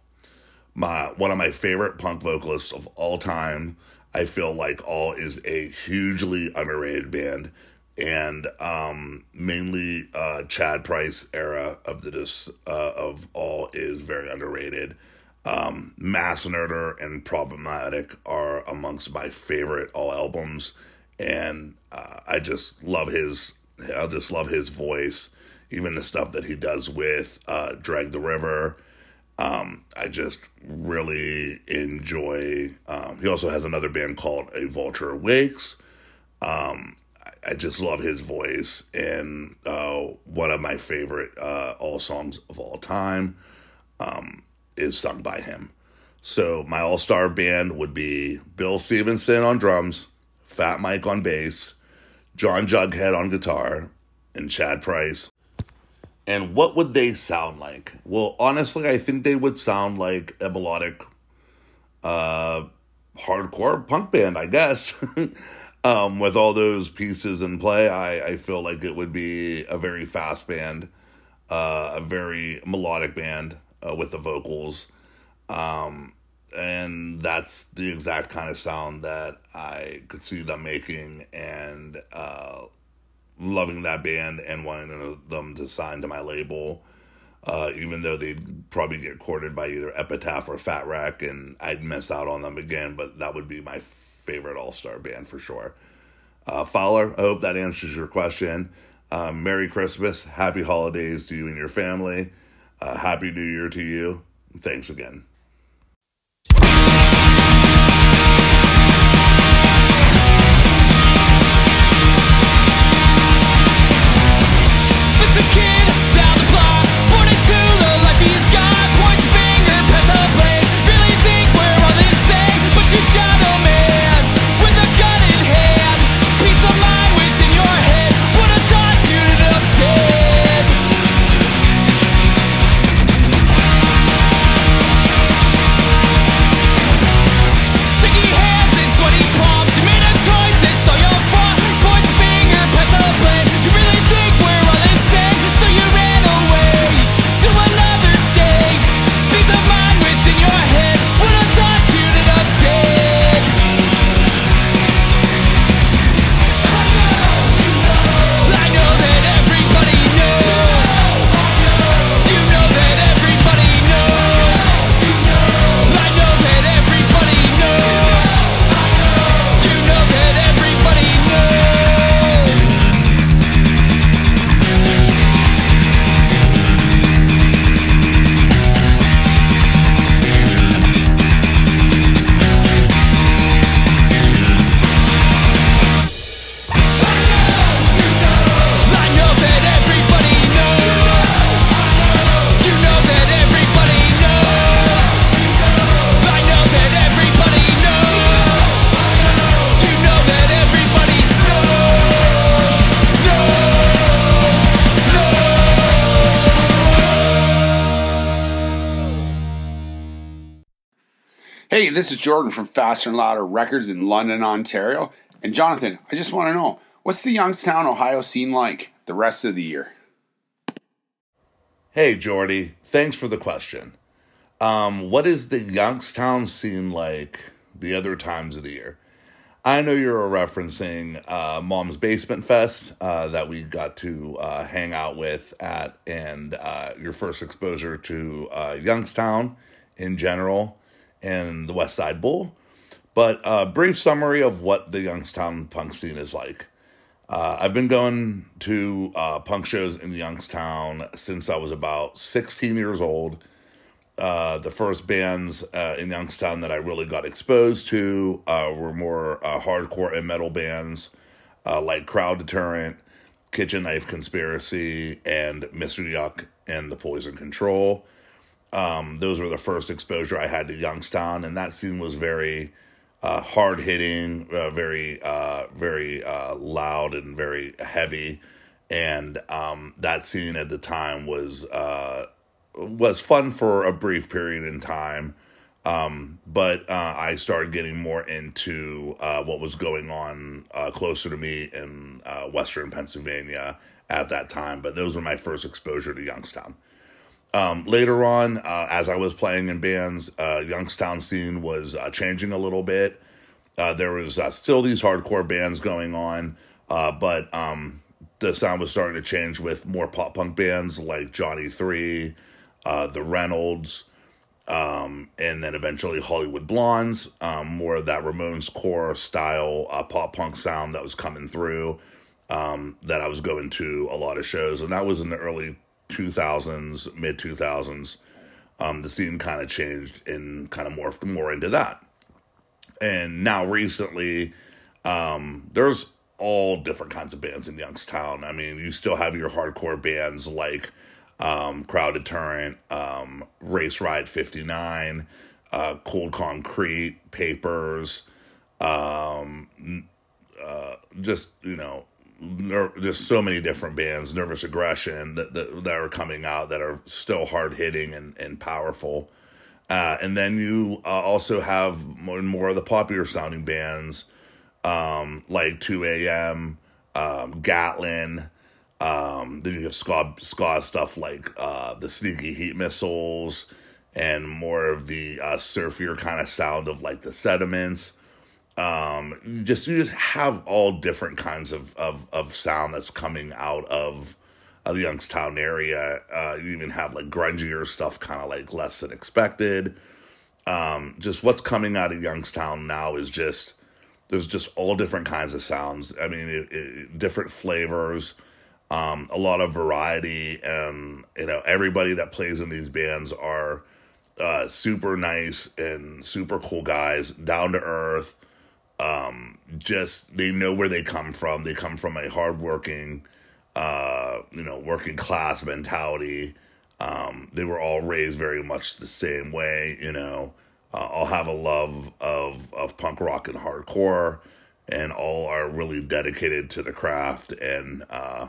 My one of my favorite punk vocalists of all time. I feel like All is a hugely underrated band. And um, mainly uh, Chad Price era of the uh, of All is very underrated. Um, Mass Nerder and Problematic are amongst my favorite All albums, and uh, I just love his. I just love his voice, even the stuff that he does with uh, Drag the River. Um, I just really enjoy. Um, he also has another band called A Vulture Wakes. Um, I just love his voice, and uh, one of my favorite uh, all songs of all time um, is sung by him. So my all-star band would be Bill Stevenson on drums, Fat Mike on bass, John Jughead on guitar, and Chad Price. And what would they sound like? Well, honestly, I think they would sound like a melodic uh, hardcore punk band, I guess. Um, with all those pieces in play, I, I feel like it would be a very fast band, uh, a very melodic band uh, with the vocals. Um, and that's the exact kind of sound that I could see them making, and uh, loving that band and wanting them to sign to my label, uh, even though they'd probably get courted by either Epitaph or Fat Wreck, and I'd miss out on them again, but that would be my favorite all-star band for sure. Uh, Fowler, I hope that answers your question. Um, Merry Christmas. Happy holidays to you and your family. Uh, Happy New Year to you. Thanks again. Just a kid down the block, born into the life he's got. Point your finger, pass a blade. Really think we're all insane, but you shadow me. Hey, this is Jordan from Faster and Louder Records in London, Ontario. And Jonathan, I just want to know, what's the Youngstown, Ohio scene like the rest of the year? Hey, Jordy. Thanks for the question. Um, what is the Youngstown scene like the other times of the year? I know you're referencing uh, Mom's Basement Fest uh, that we got to uh, hang out with at, and uh, your first exposure to uh, Youngstown in general and the West Side Bowl. But a brief summary of what the Youngstown punk scene is like. Uh, I've been going to uh, punk shows in Youngstown since I was about sixteen years old. Uh, the first bands uh, in Youngstown that I really got exposed to uh, were more uh, hardcore and metal bands uh, like Crowd Deterrent, Kitchen Knife Conspiracy, and Mister Yuck and the Poison Control. Um, those were the first exposure I had to Youngstown, and that scene was very uh, hard-hitting, uh, very, uh, very uh, loud and very heavy. And um, that scene at the time was... Uh, was fun for a brief period in time, um, but uh, I started getting more into uh, what was going on uh, closer to me in uh, Western Pennsylvania at that time, but those were my first exposure to Youngstown. Um, later on, uh, as I was playing in bands, uh, Youngstown scene was uh, changing a little bit. Uh, there was uh, still these hardcore bands going on, uh, but um, the sound was starting to change with more pop-punk bands like Johnny Three, Uh, the Reynolds, um, and then eventually Hollywood Blondes, um, more of that Ramones core style uh, pop punk sound that was coming through, um, that I was going to a lot of shows. And that was in the early two thousands, mid two thousands. Um, the scene kind of changed and kind of morphed more into that. And now recently, um, there's all different kinds of bands in Youngstown. I mean, you still have your hardcore bands like Um, Crowd Deterrent, um, Race Riot fifty-nine, uh, Cold Concrete, Papers, um, uh, just, you know, ner- just so many different bands, Nervous Aggression that, that, that are coming out that are still hard hitting and, and powerful. Uh, and then you uh, also have more and more of the popular sounding bands, um, like two A M, um, Gatlin. Um, then you have ska, ska stuff like uh, the Sneaky Heat Missiles and more of the uh, surfier kind of sound of like the Sediments. Um, you just you just have all different kinds of, of, of sound that's coming out of uh, the Youngstown area. Uh, you even have like grungier stuff, kind of like Less Than Expected. Um, just what's coming out of Youngstown now is just there's just all different kinds of sounds. I mean, it, it, different flavors. Um, a lot of variety, and, you know, everybody that plays in these bands are uh, super nice and super cool guys, down to earth. Um, just, they know where they come from. They come from a hardworking, uh, you know, working class mentality. Um, they were all raised very much the same way, you know. Uh, all have a love of, of punk rock and hardcore, and all are really dedicated to the craft and, uh,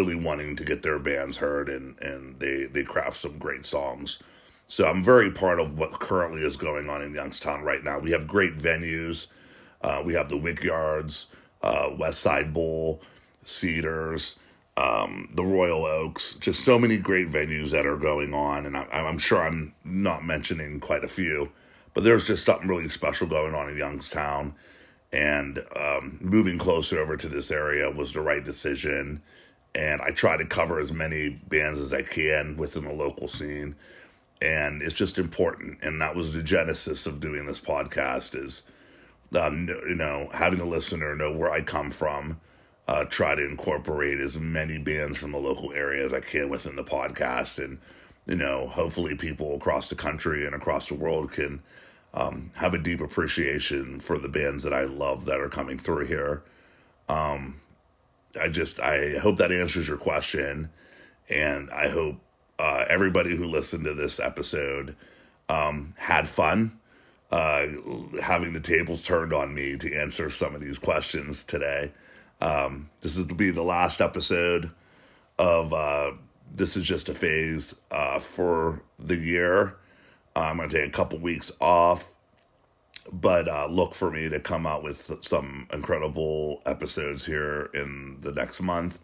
really wanting to get their bands heard, and, and they, they craft some great songs. So I'm very part of what currently is going on in Youngstown right now. We have great venues. Uh, we have the Wick Yards, uh, West Side Bowl, Cedars, um, the Royal Oaks, just so many great venues that are going on. And I, I'm sure I'm not mentioning quite a few, but there's just something really special going on in Youngstown. And um, moving closer over to this area was the right decision. And I try to cover as many bands as I can within the local scene. And it's just important. And that was the genesis of doing this podcast is, um, you know, having the listener know where I come from. Uh, try to incorporate as many bands from the local area as I can within the podcast. And, you know, hopefully people across the country and across the world can um, have a deep appreciation for the bands that I love that are coming through here. Um I just, I hope that answers your question, and I hope uh, everybody who listened to this episode um, had fun uh, having the tables turned on me to answer some of these questions today. Um, this is to be the last episode of uh, This Is Just a Phase uh, for the year. I'm going to take a couple weeks off, But uh, look for me to come out with some incredible episodes here in the next month.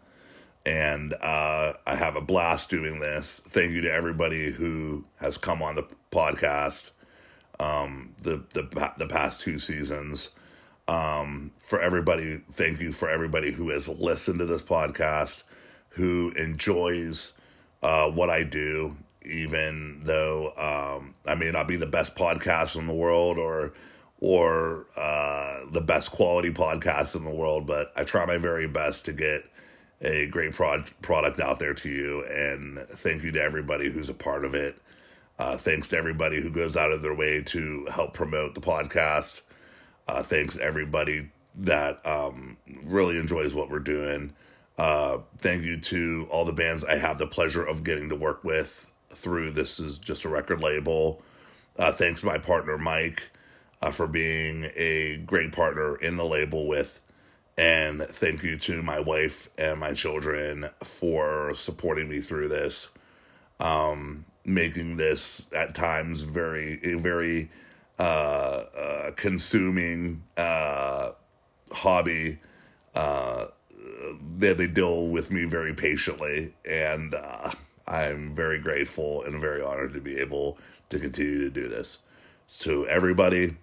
And uh, I have a blast doing this. Thank you to everybody who has come on the podcast um, the, the the past two seasons. Um, for everybody, thank you for everybody who has listened to this podcast, who enjoys uh, what I do, even though um, I may not be the best podcast in the world or or uh, the best quality podcast in the world, but I try my very best to get a great pro- product out there to you. And thank you to everybody who's a part of it. Uh, thanks to everybody who goes out of their way to help promote the podcast. Uh, thanks to everybody that um, really enjoys what we're doing. Uh, thank you to all the bands I have the pleasure of getting to work with through This Is Just a Record label. Uh, thanks to my partner, Mike, uh, for being a great partner in the label with. And thank you to my wife and my children for supporting me through this, um, making this at times very, a very uh, uh, consuming uh, hobby. Uh, they, they deal with me very patiently, and uh, I'm very grateful and very honored to be able to continue to do this. So everybody,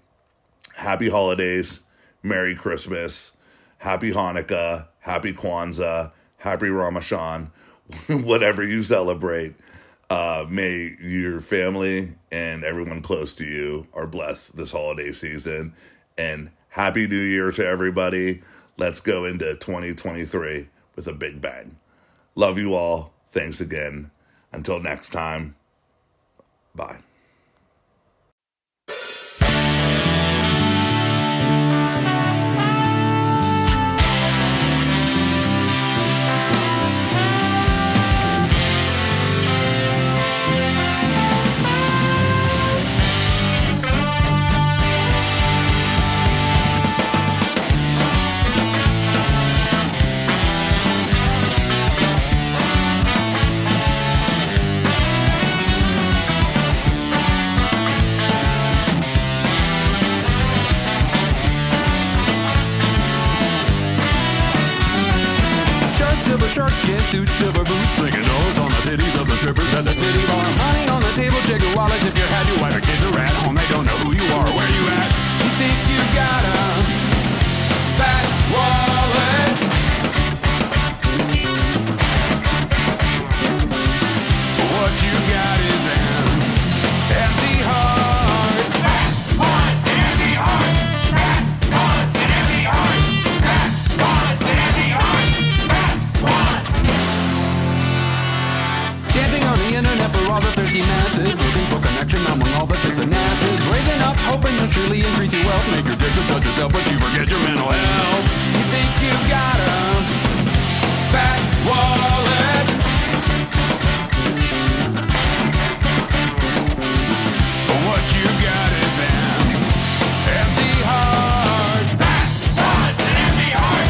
happy holidays, Merry Christmas. Happy Hanukkah, happy Kwanzaa, happy Ramachan, whatever you celebrate. Uh, may your family and everyone close to you are blessed this holiday season. And Happy New Year to everybody. Let's go into twenty twenty-three with a big bang. Love you all. Thanks again. Until next time, bye. Suits of her boots, singing nose on the titties of the strippers at the titty bar. Honey on the table, check your wallet if you had your wife or kids are at home. They don't know who you are or where you at. You think you got a fat wallet? But what you got is an empty heart. Fat wallets and empty heart. Fat wallets and empty heart. Fat wallets and empty heart. Fat wallets. Internet for all the thirsty masses, looking for connection among all the tits and asses, raising up, hoping you'll surely increase your wealth, make your dick to touch yourself, but you forget your mental health. You think you got a fat wallet, but what you got is an empty heart. Fat wallets and empty heart.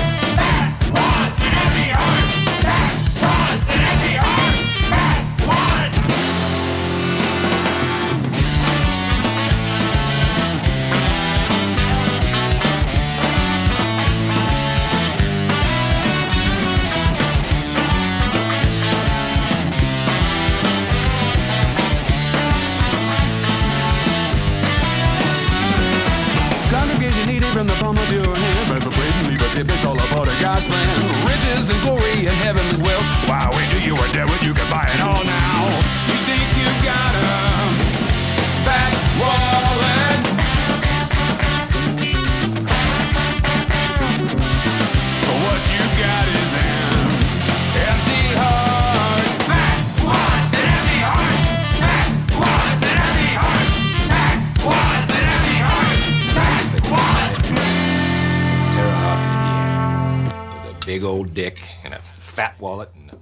Fat wallets and empty heart. Fat wallets and empty heart. From the palm of your hand, retrograde, leave a tip, it's all about a God's plan. Riches and glory and heavenly wealth. Why wait till you are dead when you can buy it all now? You think you got a fat wallet, but what you got is an empty heart. Fat wallets and empty hearts. Fat wallets and empty hearts. Fat wallets and empty hearts. Fat wallets. Big old dick and a fat wallet and a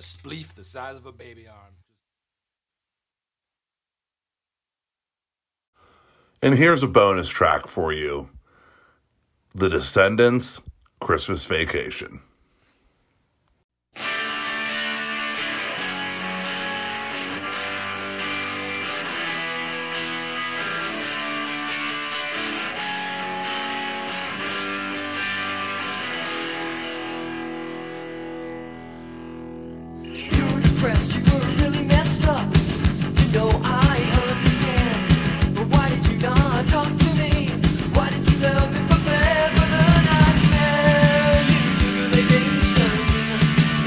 spleef the size of a baby arm. And here's a bonus track for you. The Descendents, Christmas Vacation. depressed, you were really messed up. You know I understand, but why did you not talk to me? Why did you love me but never learn how to marry into negation,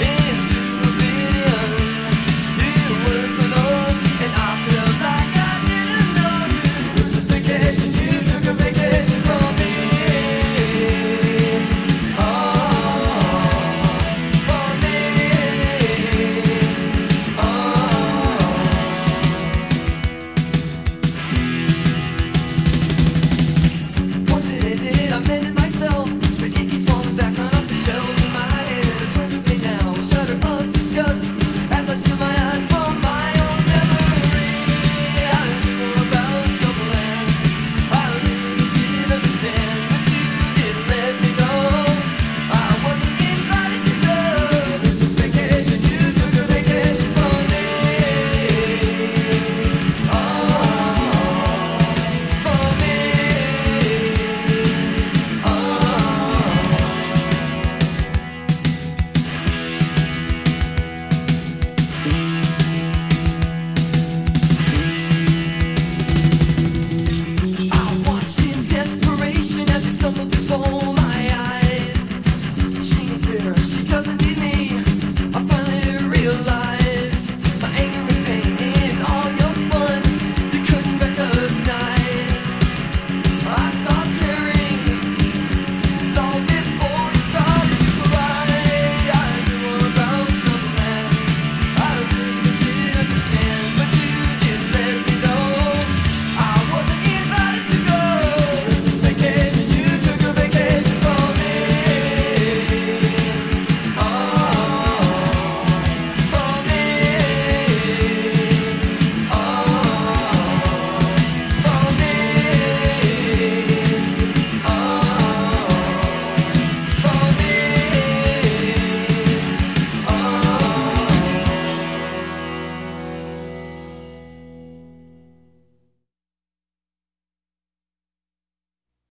into oblivion? You were so alone, and I felt like I didn't know you. It was this vacation, you took a vacation from me. She doesn't